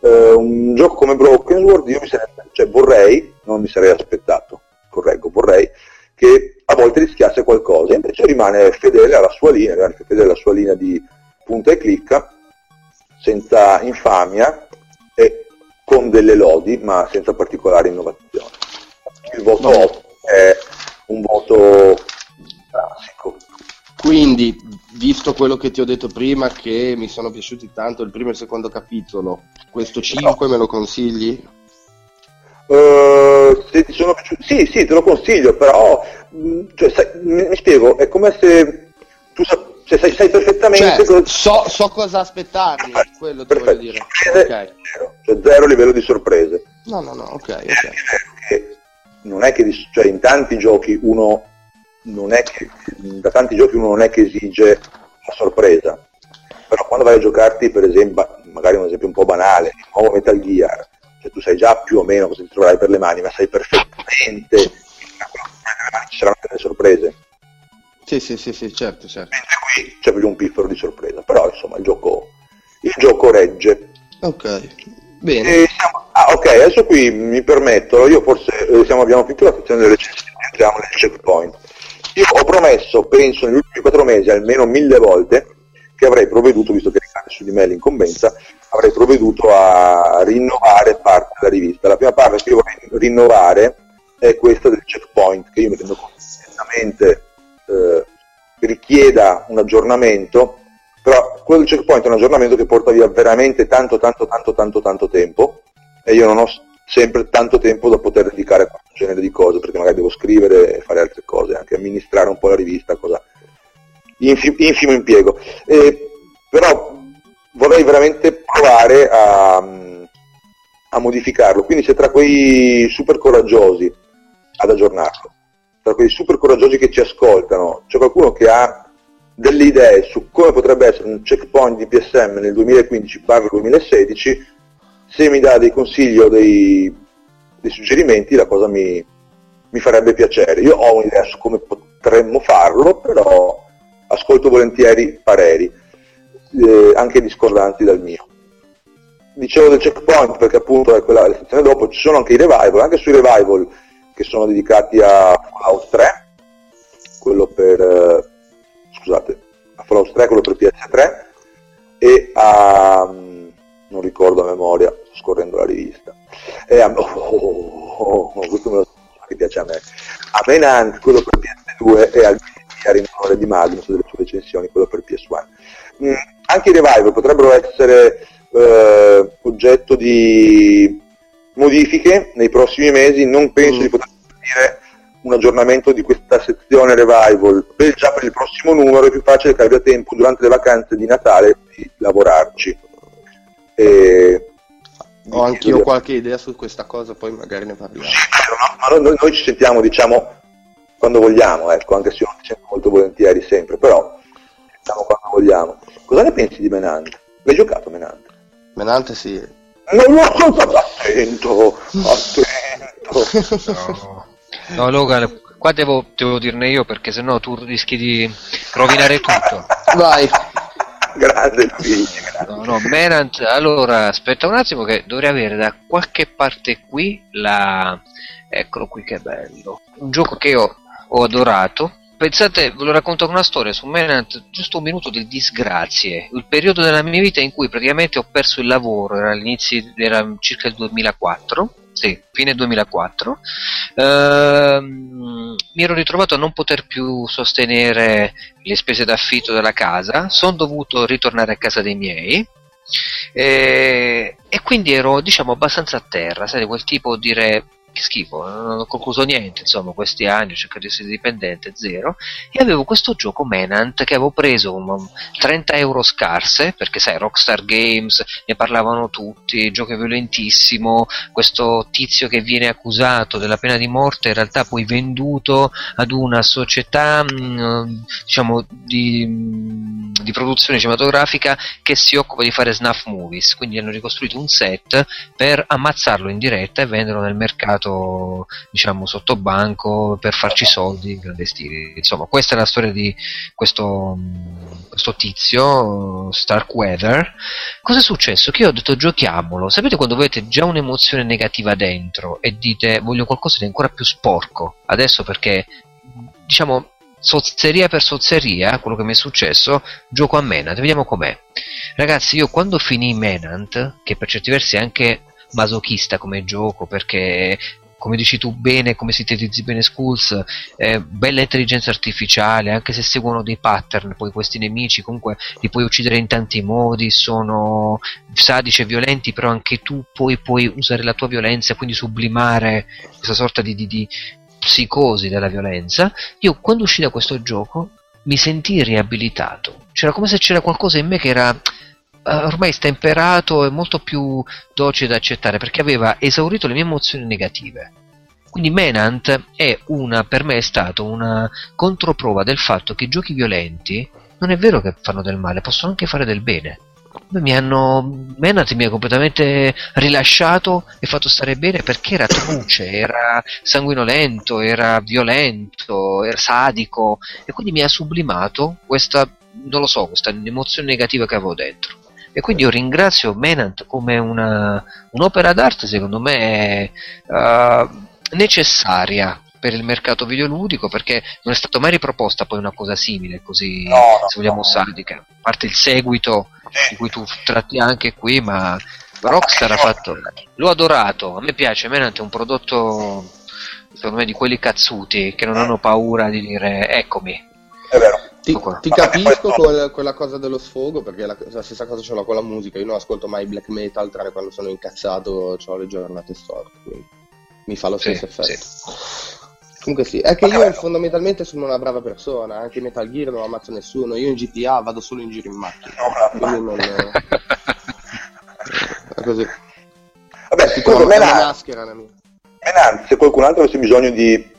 Eh, un gioco come Broken Sword io mi sarei, cioè vorrei, non mi sarei aspettato, correggo, vorrei, che a volte rischiasse qualcosa, invece rimane fedele alla sua linea, rimane fedele alla sua linea di punta e clicca, senza infamia e con delle lodi, ma senza particolare innovazione. Il voto no. È un voto classico. Quindi, visto quello che ti ho detto prima, che mi sono piaciuti tanto il primo e il secondo capitolo, questo cinque no. Me lo consigli? Uh, se ti sono piaciuti, sì, sì, te lo consiglio, però cioè, sai, mi, mi spiego, è come se tu sa- se sai, sai perfettamente... Cioè, cosa... So, so cosa aspettarmi, ah, quello ti voglio dire. Sorprese, okay. Zero. Cioè zero livello di sorprese. No, no, no, ok, ok. Eh, non è che cioè, in tanti giochi uno non è che da tanti giochi uno non è che esige la sorpresa, però quando vai a giocarti per esempio magari un esempio un po' banale, il nuovo Metal Gear, cioè tu sai già più o meno cosa ti troverai per le mani, ma sai perfettamente che ci saranno delle sorprese. Sì sì sì sì certo certo. Mentre qui c'è più un piffero di sorpresa, però insomma il gioco il gioco regge. Ok. Bene. E siamo, ah, ok, adesso qui mi permetto, io forse eh, siamo, abbiamo finito la sezione delle recensioni, entriamo nel checkpoint. Io ho promesso, penso negli ultimi quattro mesi, almeno mille volte, che avrei provveduto, visto che ricade su di me l'incombenza, avrei provveduto a rinnovare parte della rivista. La prima parte che io vorrei rinnovare è questa del checkpoint, che io mi rendo conto che eh, richieda un aggiornamento. Però quello del checkpoint è un aggiornamento che porta via veramente tanto tanto tanto tanto tanto tempo e io non ho sempre tanto tempo da poter dedicare a questo genere di cose, perché magari devo scrivere e fare altre cose, anche amministrare un po' la rivista, cosa Infi- infimo impiego. E, però vorrei veramente provare a, a modificarlo, quindi se tra quei super coraggiosi ad aggiornarlo, tra quei super coraggiosi che ci ascoltano, c'è qualcuno che ha delle idee su come potrebbe essere un checkpoint di P S M nel duemilaquindici duemilasedici, se mi dà dei consigli o dei, dei suggerimenti la cosa mi, mi farebbe piacere. Io ho un'idea su come potremmo farlo, però ascolto volentieri pareri eh, anche discordanti dal mio. Dicevo del checkpoint perché appunto è quella la sezione dopo, ci sono anche i revival, anche sui revival che sono dedicati a Fallout tre, quello per... Eh, scusate, a Fallout tre, quello per P S tre, e a... non ricordo a memoria, sto scorrendo la rivista, e a... oh, oh, oh, questo me lo so, che piace a me, a Menant, quello per P S due, e al Bigliari in onore di Magnus, delle sue recensioni, quello per P S uno. Mm, anche i revival potrebbero essere eh, oggetto di modifiche nei prossimi mesi, non penso mm. di poter dire... un aggiornamento di questa sezione revival per, già per il prossimo numero è più facile che abbia tempo durante le vacanze di Natale di lavorarci. E... ho anche io qualche idea su questa cosa, poi magari ne parliamo. Sì, no, ma noi, noi ci sentiamo diciamo quando vogliamo, ecco, anche se non ci sento molto volentieri sempre, però sentiamo quando vogliamo. Cosa ne pensi di Menante? L'hai giocato Menante? Menante sì. Non lo so, attento, attento. No. No Logan, qua devo, devo dirne io perché sennò tu rischi di rovinare tutto. Vai. Grande Luigi, grande. No, no, Menant, allora aspetta un attimo che dovrei avere da qualche parte qui la... Eccolo qui, che bello. Un gioco che io ho adorato. Pensate, ve lo racconto con una storia su Menant, giusto un minuto di disgrazie. Il periodo della mia vita in cui praticamente ho perso il lavoro, era all'inizio, era circa il duemilaquattro, sì, fine duemilaquattro. Ehm, mi ero ritrovato a non poter più sostenere le spese d'affitto della casa, sono dovuto ritornare a casa dei miei. E, e quindi ero, diciamo, abbastanza a terra, sai, quel tipo dire... che schifo, non ho concluso niente, insomma, questi anni ho cercato di essere dipendente, zero, e avevo questo gioco Menant che avevo preso um, trenta euro scarse, perché sai, Rockstar Games, ne parlavano tutti, gioco violentissimo, questo tizio che viene accusato della pena di morte in realtà poi venduto ad una società mh, diciamo di, mh, di produzione cinematografica che si occupa di fare snuff movies, quindi hanno ricostruito un set per ammazzarlo in diretta e venderlo nel mercato, diciamo, sotto banco, per farci soldi in grande stile. Insomma, questa è la storia di questo, questo tizio Starkweather. Cosa è successo? Che io ho detto giochiamolo. Sapete quando avete già un'emozione negativa dentro e dite voglio qualcosa di ancora più sporco adesso, perché diciamo sozzeria per sozzeria quello che mi è successo, gioco a Menant, vediamo com'è. Ragazzi, io quando finì Menant, che per certi versi è anche masochista come gioco, perché come dici tu bene, come sintetizzi bene Skulls, eh, bella intelligenza artificiale, anche se seguono dei pattern, poi questi nemici comunque li puoi uccidere in tanti modi, sono sadici e violenti, però anche tu poi puoi usare la tua violenza e quindi sublimare questa sorta di, di, di psicosi della violenza. Io quando uscì da questo gioco mi sentii riabilitato, c'era come se c'era qualcosa in me che era... ormai stemperato e molto più dolce da accettare, perché aveva esaurito le mie emozioni negative. Quindi Menant è una, per me è stato una controprova del fatto che i giochi violenti non è vero che fanno del male, possono anche fare del bene. Mi hanno, Menant mi ha completamente rilasciato e fatto stare bene, perché era truce, era sanguinolento, era violento, era sadico, e quindi mi ha sublimato questa, non lo so, questa emozione negativa che avevo dentro. E quindi io ringrazio Menant come una, un'opera d'arte, secondo me, uh, necessaria per il mercato videoludico, perché non è stata mai riproposta poi una cosa simile, così, no, no, se vogliamo, no, sadica. A parte il seguito, di cui tu tratti anche qui, ma Rockstar ha fatto... L'ho adorato, a me piace, Menant è un prodotto, secondo me, di quelli cazzuti, che non hanno paura di dire, eccomi. È vero. Ti, ti capisco quel, quella cosa dello sfogo, perché la, la stessa cosa ce l'ho con la musica. Io non ascolto mai black metal, tranne quando sono incazzato, ho le giornate storte, quindi mi fa lo stesso, sì, effetto, sì. Comunque sì, è che io fondamentalmente sono una brava persona, anche in Metal Gear non ammazzo nessuno, io in G T A vado solo in giro in macchina, no, quindi non è così. Vabbè, sì, scusa, Menant, se qualcun altro avesse bisogno di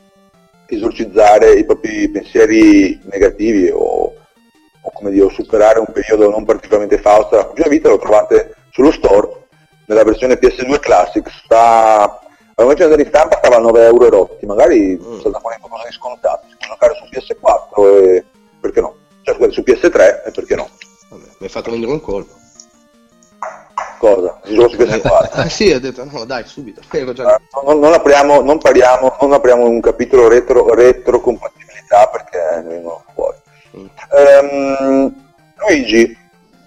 esorcizzare i propri pensieri negativi o, o come dire, superare un periodo non particolarmente fausto della propria vita, lo trovate sullo store nella versione P S due Classic. Sta alla versione di stampa stava a nove euro e rotti, magari mm. salta fuori qualcosa di scontato, si può giocare su P S quattro e perché no, cioè su P S tre e perché no. Vabbè, mi hai fatto vendere un colpo. Cosa? Si gioca su P S quattro? Ah sì, ho detto no, dai, subito. Già... Non, non apriamo, non parliamo, non apriamo un capitolo retro retrocompatibilità perché ne vengono fuori. Mm. Ehm, Luigi,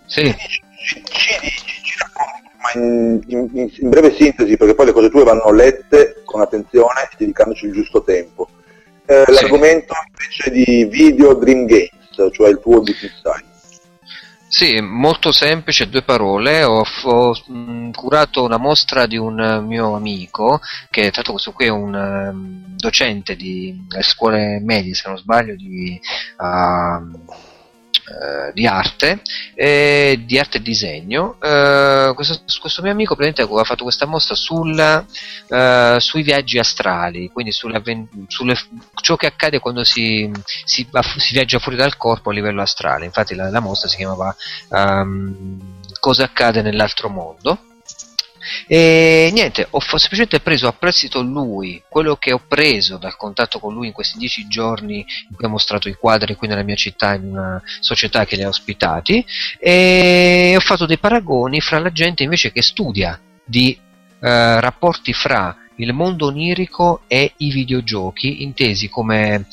sì. ci, ci, ci, ci racconti, ma in, in, in breve sintesi, perché poi le cose tue vanno lette con attenzione e dedicandoci il giusto tempo. Eh, sì. L'argomento invece di video Dream Games, cioè il tuo deep inside. Sì, molto semplice, due parole. Ho, ho mh, curato una mostra di un mio amico, che tra l'altro questo qui è un um, docente di scuole medie, se non sbaglio, di, uh, uh, di arte, eh, di arte e disegno. Uh, questo, questo mio amico praticamente aveva fatto questa mostra sulla, uh, sui viaggi astrali, quindi sulla, sulle, ciò che accade quando si, si, si viaggia fuori dal corpo a livello astrale. Infatti la, la mostra si chiamava um, Cosa accade nell'altro mondo. E niente, ho semplicemente preso a prestito lui, quello che ho preso dal contatto con lui in questi dieci giorni in cui ha mostrato i quadri qui nella mia città, in una società che li ha ospitati, e ho fatto dei paragoni fra la gente invece che studia di eh, rapporti fra il mondo onirico e i videogiochi, intesi come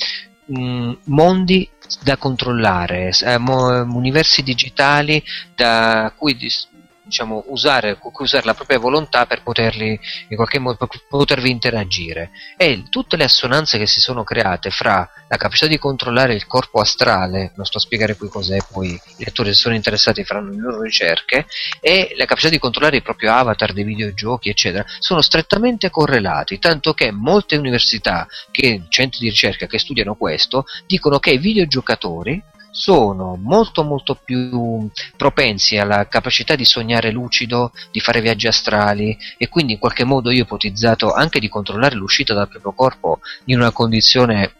mh, mondi da controllare, eh, mo, universi digitali da cui dis- diciamo usare, usare la propria volontà per poterli in qualche modo per potervi interagire, e tutte le assonanze che si sono create fra la capacità di controllare il corpo astrale, non sto a spiegare qui cos'è, poi i lettori se sono interessati faranno le loro ricerche, e la capacità di controllare il proprio avatar dei videogiochi eccetera, sono strettamente correlati, tanto che molte università, che centri di ricerca che studiano questo, dicono che i videogiocatori sono molto molto più propensi alla capacità di sognare lucido, di fare viaggi astrali, e quindi in qualche modo io ho ipotizzato anche di controllare l'uscita dal proprio corpo in una condizione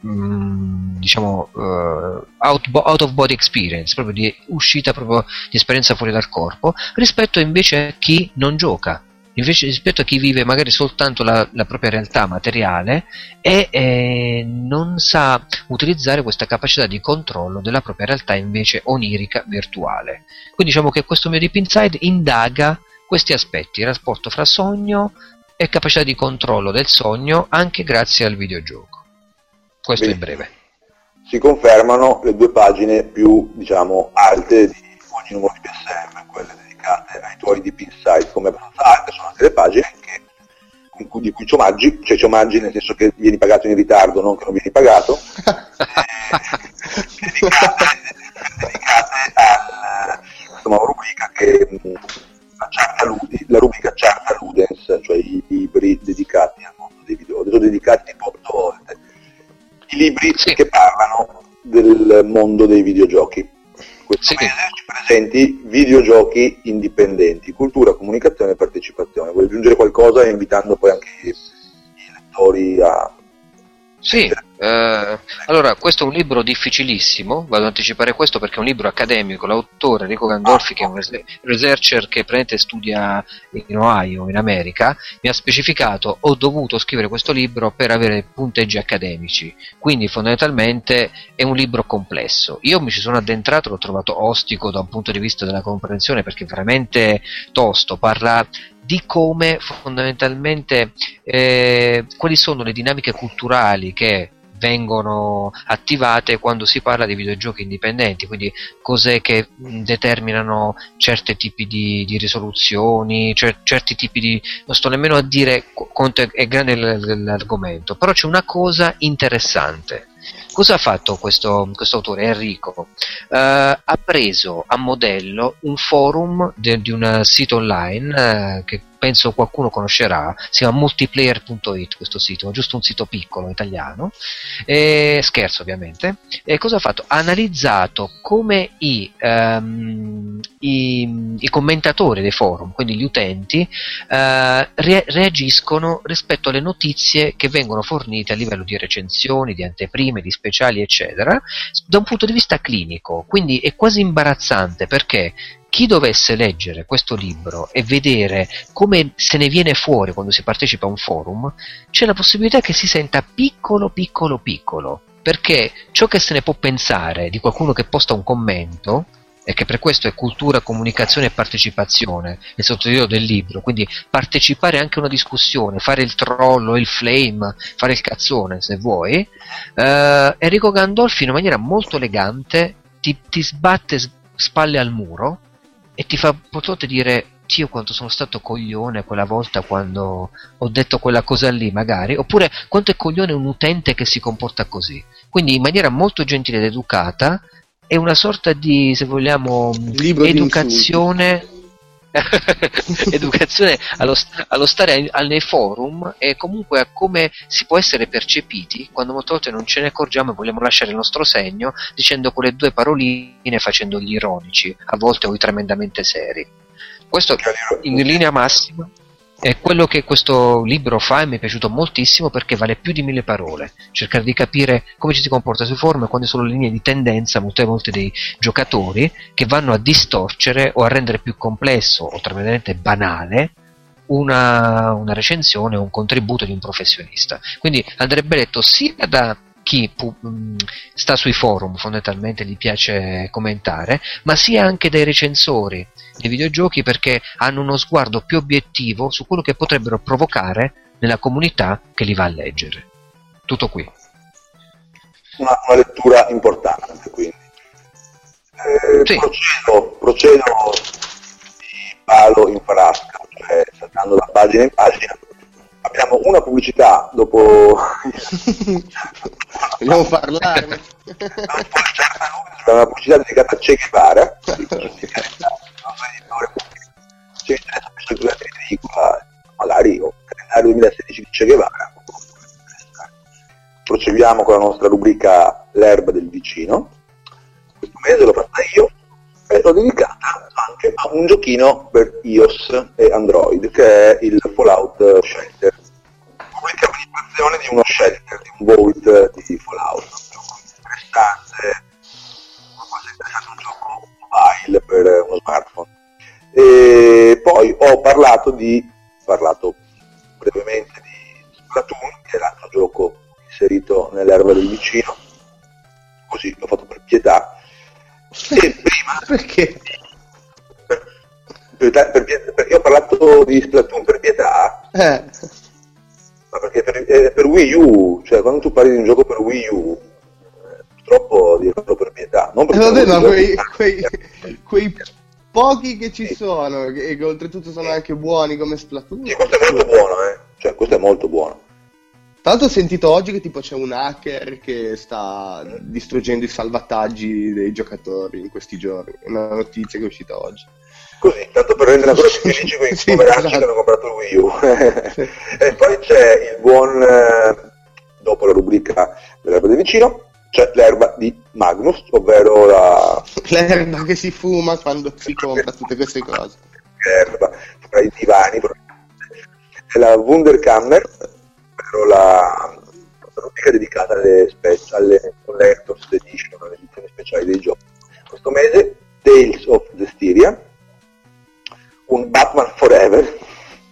mh, diciamo uh, out, bo- out of body experience, proprio di uscita, proprio di esperienza fuori dal corpo, rispetto invece a chi non gioca, invece rispetto a chi vive magari soltanto la, la propria realtà materiale e eh, non sa utilizzare questa capacità di controllo della propria realtà invece onirica virtuale. Quindi diciamo che questo mio Deep Inside indaga questi aspetti, il rapporto fra sogno e capacità di controllo del sogno anche grazie al videogioco. Questo in breve. Si confermano le due pagine più, diciamo, alte di ogni numero di P S M, quelle ai tuoi Deep Inside, come abbastanza alte, sono anche le pagine che, in cui, di cui ci omaggi, cioè ci omaggi nel senso che vieni pagato in ritardo, non che non vieni pagato, e, dedicate, dedicate a questa nuova rubrica che la Charta Ludens, la rubrica Charta Ludens, cioè i libri dedicati al mondo dei video, sono dedicati tipo otto volte, i libri sì. che parlano del mondo dei videogiochi. Questo mese ci presenti videogiochi indipendenti, cultura, comunicazione e partecipazione. Vuoi aggiungere qualcosa invitando poi anche i lettori a... Sì, eh, allora questo è un libro difficilissimo, vado ad anticipare questo perché è un libro accademico, l'autore Enrico Gandolfi, ah, che è un researcher che prende e studia in Ohio, in America, mi ha specificato: ho dovuto scrivere questo libro per avere punteggi accademici, quindi fondamentalmente è un libro complesso. Io mi ci sono addentrato, l'ho trovato ostico da un punto di vista della comprensione perché è veramente tosto, parla... di come fondamentalmente eh, quali sono le dinamiche culturali che vengono attivate quando si parla di videogiochi indipendenti, quindi cos'è che determinano certi tipi di, di risoluzioni, cer- certi tipi di... non sto nemmeno a dire quanto è grande l- l'argomento, però c'è una cosa interessante. Cosa ha fatto questo autore Enrico? Uh, ha preso a modello un forum de, di un sito online uh, che penso qualcuno conoscerà, si chiama multiplayer punto it questo sito, giusto un sito piccolo italiano, e, scherzo ovviamente, e cosa ha fatto? Ha analizzato come i, um, i, i commentatori dei forum, quindi gli utenti, uh, re- reagiscono rispetto alle notizie che vengono fornite a livello di recensioni, di anteprime, di speciali eccetera, da un punto di vista clinico. Quindi è quasi imbarazzante, perché chi dovesse leggere questo libro e vedere come se ne viene fuori quando si partecipa a un forum, c'è la possibilità che si senta piccolo piccolo piccolo, perché ciò che se ne può pensare di qualcuno che posta un commento, e che per questo è cultura, comunicazione e partecipazione, il sottotitolo del libro, quindi partecipare anche a una discussione, fare il trollo, il flame, fare il cazzone se vuoi, eh, Enrico Gandolfi in una maniera molto elegante ti, ti sbatte spalle al muro e ti fa poter dire: io quanto sono stato coglione quella volta quando ho detto quella cosa lì magari, oppure quanto è coglione un utente che si comporta così. Quindi in maniera molto gentile ed educata è una sorta di, se vogliamo, libro educazione educazione allo, st- allo stare a- nei forum, e comunque a come si può essere percepiti quando molte volte non ce ne accorgiamo e vogliamo lasciare il nostro segno dicendo quelle due paroline, facendo gli ironici a volte o i tremendamente seri. Questo in linea massima è quello che questo libro fa, e mi è piaciuto moltissimo perché vale più di mille parole. Cercare di capire come ci si comporta sui forum e quali sono le linee di tendenza molte volte dei giocatori che vanno a distorcere o a rendere più complesso o tremendamente banale una, una recensione o un contributo di un professionista. Quindi andrebbe letto sia da chi pu- sta sui forum, fondamentalmente gli piace commentare, ma sia anche dai recensori dei videogiochi, perché hanno uno sguardo più obiettivo su quello che potrebbero provocare nella comunità che li va a leggere. Tutto qui. Una, una lettura importante, quindi. Eh, sì. Procedo, procedo di palo in frasca, cioè saltando da pagina in pagina. Abbiamo una pubblicità dopo. Non parlare. Una pubblicità dedicata a Che Guevara. C'è un'interessa ridicola, magari o calendario duemilasedici di Che Guevara. Proseguiamo con la nostra rubrica L'erba del vicino. Questo mese l'ho fatta io e l'ho dedicata anche a un giochino per iOS e Android, che è il Fallout Shelter. Una capacitazione di uno shelter, di un vault di Fallout. Un gioco interessante, qualcosa interessante, un gioco mobile per uno smartphone. E poi ho parlato di, parlato brevemente di Splatoon, che è l'altro gioco inserito nell'erba del vicino, così l'ho fatto per pietà. E prima perché? Per, per, per pietà, perché ho parlato di Splatoon per pietà, eh. Ma perché per, eh, per Wii U, cioè quando tu parli di un gioco per Wii U, eh, purtroppo dirlo per pietà. Non per eh, vabbè, ma quei, quei, quei pochi che ci sì. sono, e che oltretutto sono sì. anche buoni come Splatoon. Sì, questo è molto buono, eh. Cioè questo è molto buono. Tra l'altro ho sentito oggi che tipo c'è un hacker che sta distruggendo i salvataggi dei giocatori in questi giorni. È una notizia che è uscita oggi. Così, tanto per rendere ancora più felici quei sì, poveracci esatto. che hanno comprato il Wii U. E poi c'è il buon, eh, dopo la rubrica dell'erba del vicino, c'è l'erba di Magnus, ovvero la... l'erba che si fuma quando si compra tutte queste cose. L'erba fra i divani. È la Wunderkammer, la rubrica dedicata alle, specie, alle collector's edition, alle edizioni speciali dei giochi. Questo mese Tales of Zestiria, un Batman Forever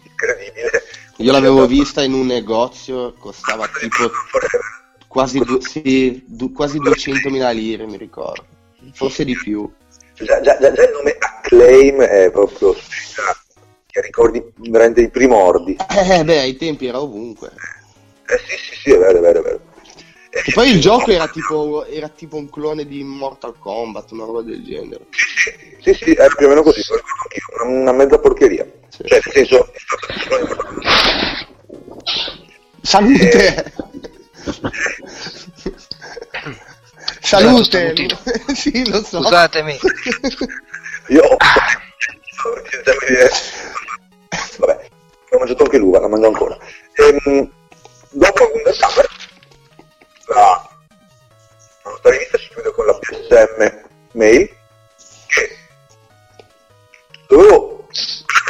incredibile. Io l'avevo vista in un negozio, costava Batman tipo quasi, du- sì, du- quasi duecentomila lire, mi ricordo, forse di più. Già, già, già il nome Acclaim è proprio che ricordi veramente i primordi. Eh beh, ai tempi era ovunque. Eh sì, sì, sì, è vero, è vero, è vero. E, e poi il gioco era tipo, era tipo un clone di Mortal Kombat, una roba del genere. Sì, sì, era più o meno così, una mezza porcheria. Sì. Cioè, nel senso... Salute! Eh... Salute! Sì, lo so. Scusatemi. Io ho... Vabbè, ho mangiato anche l'uva, la mangio ancora. Ehm... Dopo Wunderkammer, la nostra rivista si chiude con la P S M Mail, che dovevo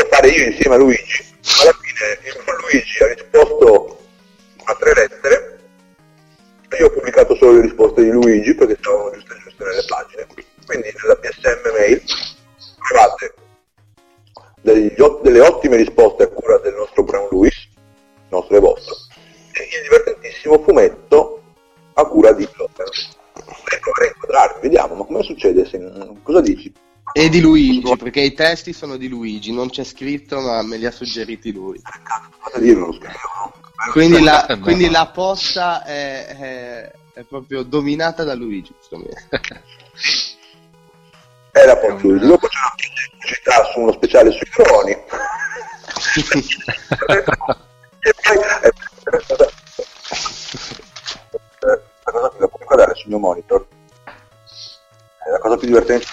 fare io insieme a Luigi, alla fine il buon Luigi ha risposto a tre lettere, e io ho pubblicato solo le risposte di Luigi, perché stavano giuste giuste nelle pagine. Quindi nella P S M Mail trovate delle ottime risposte a cura del nostro Brown Lewis, nostro e vostro, il divertentissimo fumetto a cura di Logan. Ecco, vorrei inquadrarvi, vediamo, ma come succede? Se... Cosa dici? È di Luigi, perché i testi sono di Luigi, non c'è scritto, ma me li ha suggeriti lui. Fate dirlo lo scherzo. Quindi la, quindi la posta è, è, è proprio dominata da Luigi, sì. È la posta di Luigi. Dopo c'è una pubblicità su uno speciale sui droni. E poi è la cosa che la puoi guardare sul mio monitor, è la cosa più divertente.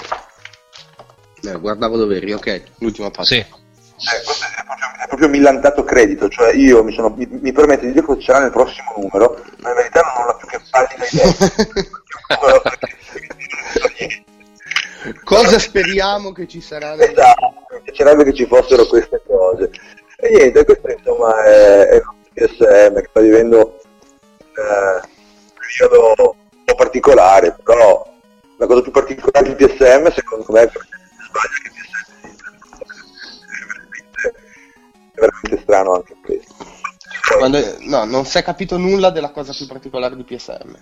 Eh, guardavo dove eri, ok, l'ultima parte. Sì. Eh, questo è proprio, è proprio millantato credito, cioè io mi sono mi, mi permette di dire cosa c'era nel prossimo numero, ma in verità non ho la più che pallida idea. Cosa speriamo che ci sarà? Nel... Esatto, mi piacerebbe che ci fossero queste cose. E niente, questo insomma è, è il P S M che sta vivendo eh, un periodo un po' particolare, però la cosa più particolare di P S M secondo me è che il P S M è veramente, è veramente strano anche questo. Poi, Quando, no, non si è capito nulla della cosa più particolare di P S M.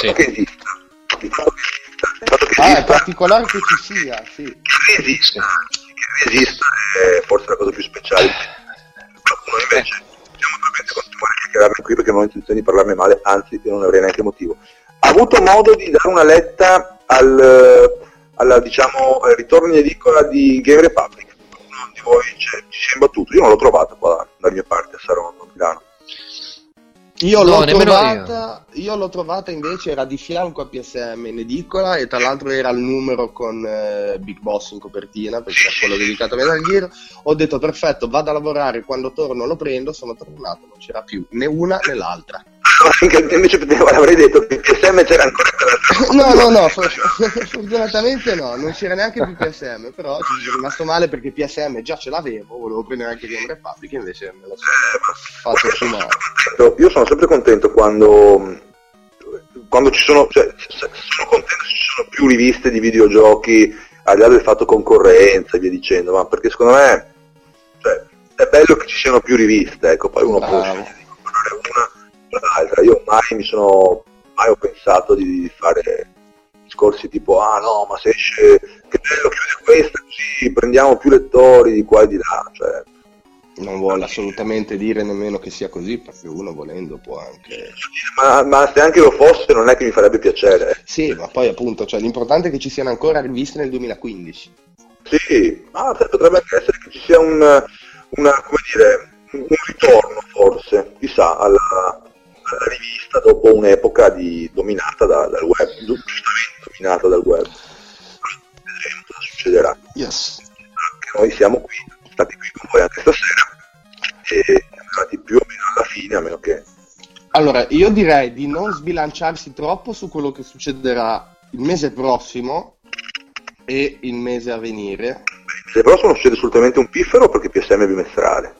Sì. Che esista. Ah, è particolare che ci sia, sì. Che esista, che esista è forse la cosa più speciale. Noi invece siamo veramente continuare a chiacchierarmi qui perché non ho intenzione di parlarne male, anzi non avrei neanche motivo. Ha avuto modo di dare una letta al, alla, diciamo, ritorno in edicola di Game Republic? Uno di voi c'è, ci si è imbattuto, io non l'ho trovata qua dalla mia parte a Saronno, a Milano. Io l'ho, no, trovata, io. io l'ho trovata invece, era di fianco a P S M in edicola e tra l'altro era il numero con eh, Big Boss in copertina perché era quello dedicato a Metal Gear. Ho detto perfetto, vado a lavorare, quando torno lo prendo, sono tornato, non c'era più né una né l'altra. Invece avrei detto che P S M c'era ancora. No, no, no, fortunatamente no, non c'era neanche più P S M, però ci sono rimasto male perché P S M già ce l'avevo, volevo prendere anche Game Republic, invece me la sono fatto fumare. Io sono sempre contento quando quando ci sono, cioè sono contento se ci sono più riviste di videogiochi, al di là del fatto concorrenza e via dicendo, ma perché secondo me, cioè, è bello che ci siano più riviste, ecco, poi uno ah. può scegliere di comprare una. L'altra, io mai mi sono mai ho pensato di fare discorsi tipo ah no, ma se esce, che bello, chiude questa così prendiamo più lettori di qua e di là, cioè non vuole assolutamente dire nemmeno che sia così, perché uno volendo può anche, ma, ma se anche lo fosse non è che mi farebbe piacere. Sì, ma poi appunto, cioè l'importante è che ci siano ancora riviste nel duemilaquindici. Sì, ma potrebbe anche essere che ci sia un una, come dire, un ritorno forse, chissà, alla la rivista dopo un'epoca di, dominata da, dal web, giustamente dominata dal web. Vedremo cosa succederà. Yes. Noi siamo qui, stati qui con voi anche stasera e siamo arrivati più o meno alla fine, a meno che... Allora, io direi di non sbilanciarsi troppo su quello che succederà il mese prossimo e il mese a venire. Beh, se prossimo non succede assolutamente un piffero perché P S M è bimestrale.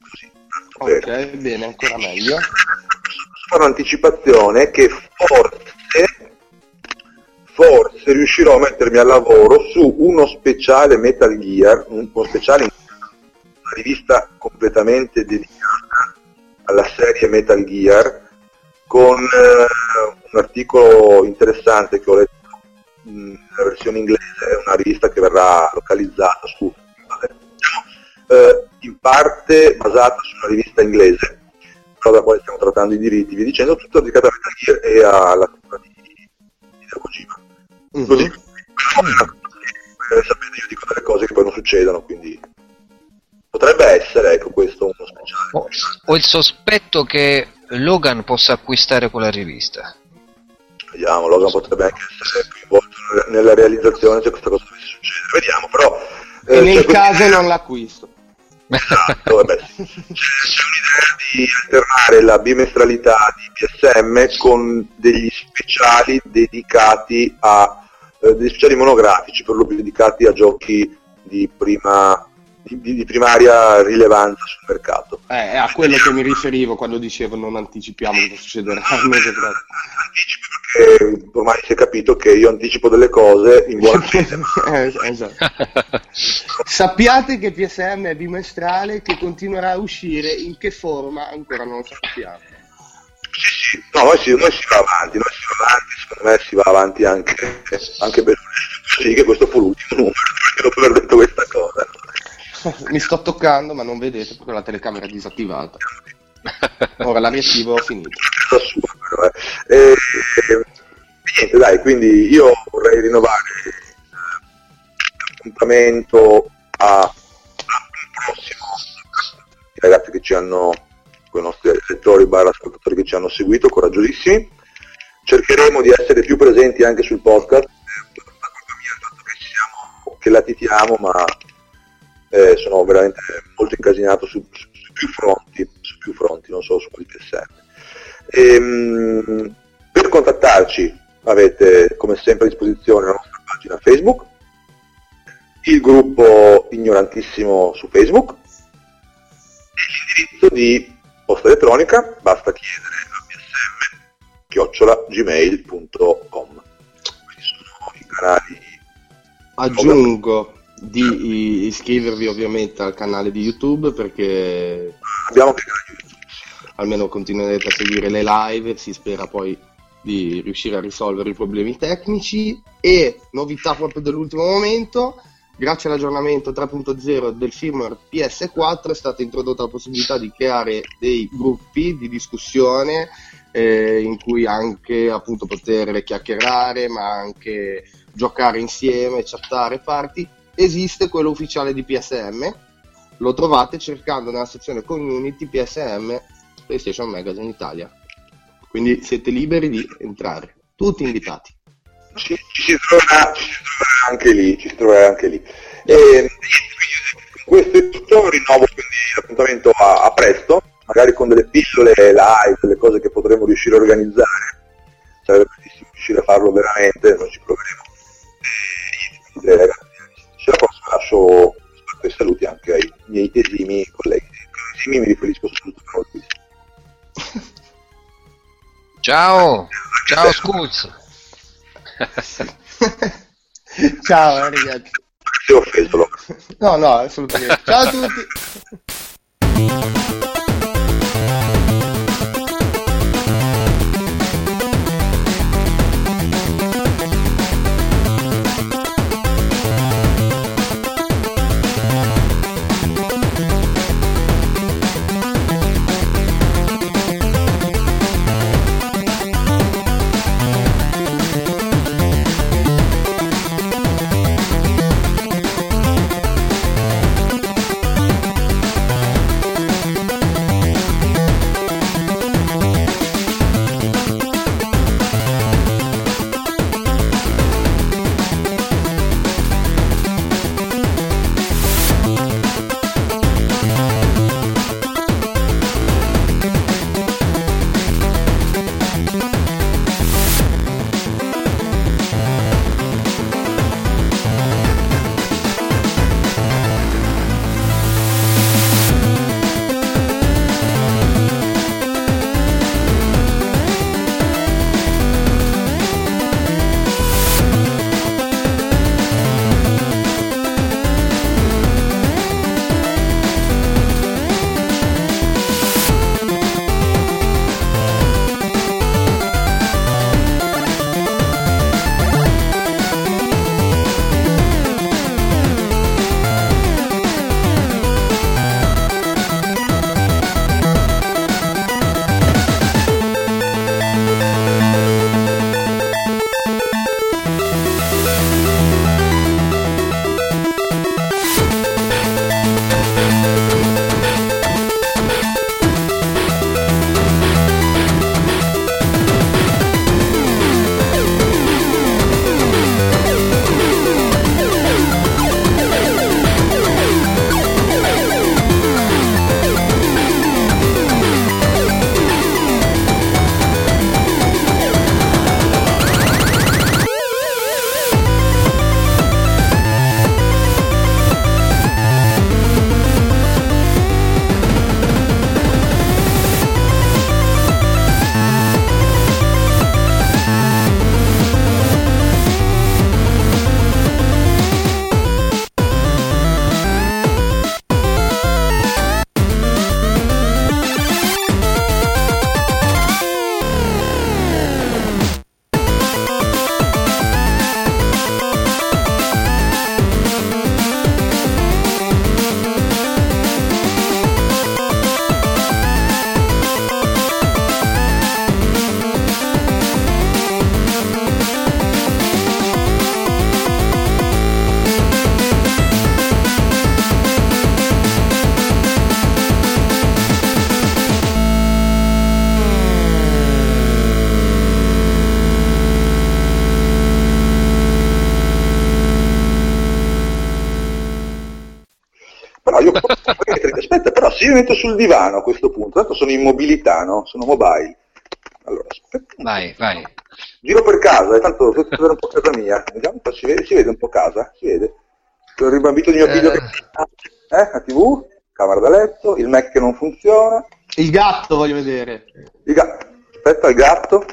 Così. Ok, bene, bene, ancora meglio. Un'anticipazione che forse forse riuscirò a mettermi al lavoro su uno speciale Metal Gear, uno speciale, una rivista completamente dedicata alla serie Metal Gear, con eh, un articolo interessante che ho letto nella versione inglese, una rivista che verrà localizzata su eh, in parte basata su una rivista inglese da quale stiamo trattando i diritti, vi dicendo, tutto dedicato a Metal Gear e alla cultura di, di Kojima. Mm-hmm. Lo dico, eh, sapete, io dico delle cose che poi non succedono, quindi potrebbe essere, ecco, questo uno speciale. Ho, ho il sospetto che Logan possa acquistare quella rivista. Vediamo, Logan potrebbe anche essere coinvolto nella realizzazione se questa cosa dovesse succedere, vediamo, però... Eh, e nel cioè, caso quindi... non l'acquisto. Esatto, vabbè. C'è un'idea di alternare la bimestralità di P S M con degli speciali dedicati a eh, degli speciali monografici, per lo più dedicati a giochi di prima di, di primaria rilevanza sul mercato. Eh, è a quello che mi riferivo quando dicevo non anticipiamo cosa succederà al mese prossimo. Anticipo perché ormai si è capito che io anticipo delle cose in buona fede. eh, esatto. Sappiate che P S M è bimestrale, che continuerà a uscire, in che forma ancora non lo sappiamo. Sì, sì, no, noi si, noi si va avanti, noi si va avanti, secondo me si va avanti anche, anche per sì, che questo fu l'ultimo numero, perché dopo aver detto questa cosa. Mi sto toccando, ma non vedete perché la telecamera è disattivata. Ora la riattivo, ho finito. Eh, eh, niente, dai, quindi io vorrei rinnovare l'appuntamento a, a un prossimo. I ragazzi che ci hanno, con i nostri lettori barra ascoltatori che ci hanno seguito, coraggiosissimi. Cercheremo di essere più presenti anche sul podcast. La colpa mia è il fatto che ci siamo, che latitiamo, ma Eh, sono veramente molto incasinato su, su, su più fronti, su più fronti, non solo su quelli P S M. Per contattarci avete come sempre a disposizione la nostra pagina Facebook, il gruppo ignorantissimo su Facebook, l'indirizzo di posta elettronica, basta chiedere a p s m chiocciola gmail punto com. Quindi sono i canali. Aggiungo di iscrivervi ovviamente al canale di YouTube, perché abbiamo almeno continuerete a seguire le live, si spera poi di riuscire a risolvere i problemi tecnici. E novità proprio dell'ultimo momento, grazie all'aggiornamento tre punto zero del firmware P S quattro è stata introdotta la possibilità di creare dei gruppi di discussione eh, in cui anche appunto poter chiacchierare, ma anche giocare insieme, chattare, party. Esiste quello ufficiale di P S M, lo trovate cercando nella sezione community P S M PlayStation Magazine Italia, quindi siete liberi di entrare, tutti invitati. Ci, ci, si, troverà, ci si troverà anche lì, ci si troverà anche lì. E, questo è tutto, rinnovo quindi l'appuntamento a, a presto, magari con delle pillole live, delle cose che potremo riuscire a organizzare, sarebbe bellissimo riuscire a farlo veramente, non ci proveremo. E, ragazzi, se la prossima lascio i saluti anche ai miei tesimi colleghi, tesimi mi riferisco soprattutto a ciao, ciao Sculch. Ciao ragazzi. Ti ho offeso? No, no, assolutamente. Ciao a tutti. Io mi metto sul divano a questo punto, tanto sono in mobilità, no? Sono mobile. Allora, aspetta. Vai, vai. Giro per casa, tanto devo vedere un po' casa mia. Vediamo un po', si vede, si vede un po' casa, si vede. Sono ribambito di mio figlio eh. che eh, la tivù, camera da letto, il Mac che non funziona. Il gatto voglio vedere. Il gatto. Aspetta, il gatto.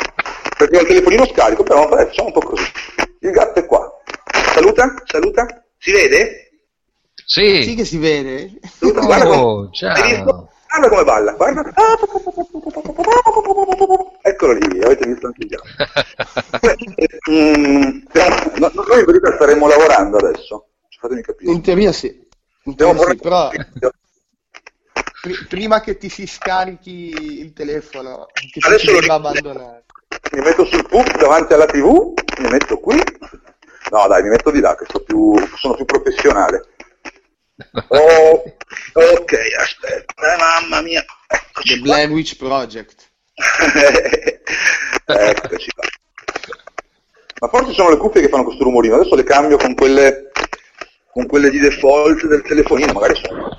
Perché ho il telefonino scarico, però vabbè, facciamo un po' così. Il gatto è qua. Saluta, saluta. Si vede? Sì, sì che si vede. Oh, guarda come... ciao. Guarda come balla, guarda. Eccolo lì, avete visto anche già. Noi in verità staremo lavorando adesso. Fatemi capire. In teoria sì. In teoria sì, però... Pr- prima che ti si scarichi il telefono, che adesso ti debba abbandonare. Mi metto sul pub davanti alla tivù, mi metto qui. No dai, mi metto di là, che sto più, sono più professionale. Oh, ok, aspetta, eh, mamma mia. Eccoci The qua. Blair Witch Project. Eccoci qua. Ma forse sono le cuffie che fanno questo rumorino, adesso le cambio con quelle con quelle di default del telefonino, magari sono...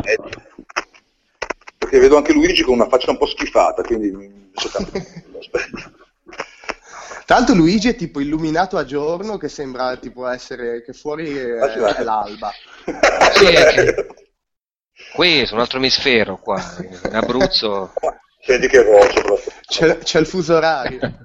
Perché vedo anche Luigi con una faccia un po' schifata, quindi aspetta. Tanto Luigi è tipo illuminato a giorno, che sembra tipo essere che fuori è, è l'alba. Sì, è qui sono un altro emisfero qua, in Abruzzo. Senti che voce, c'è, c'è il fuso orario.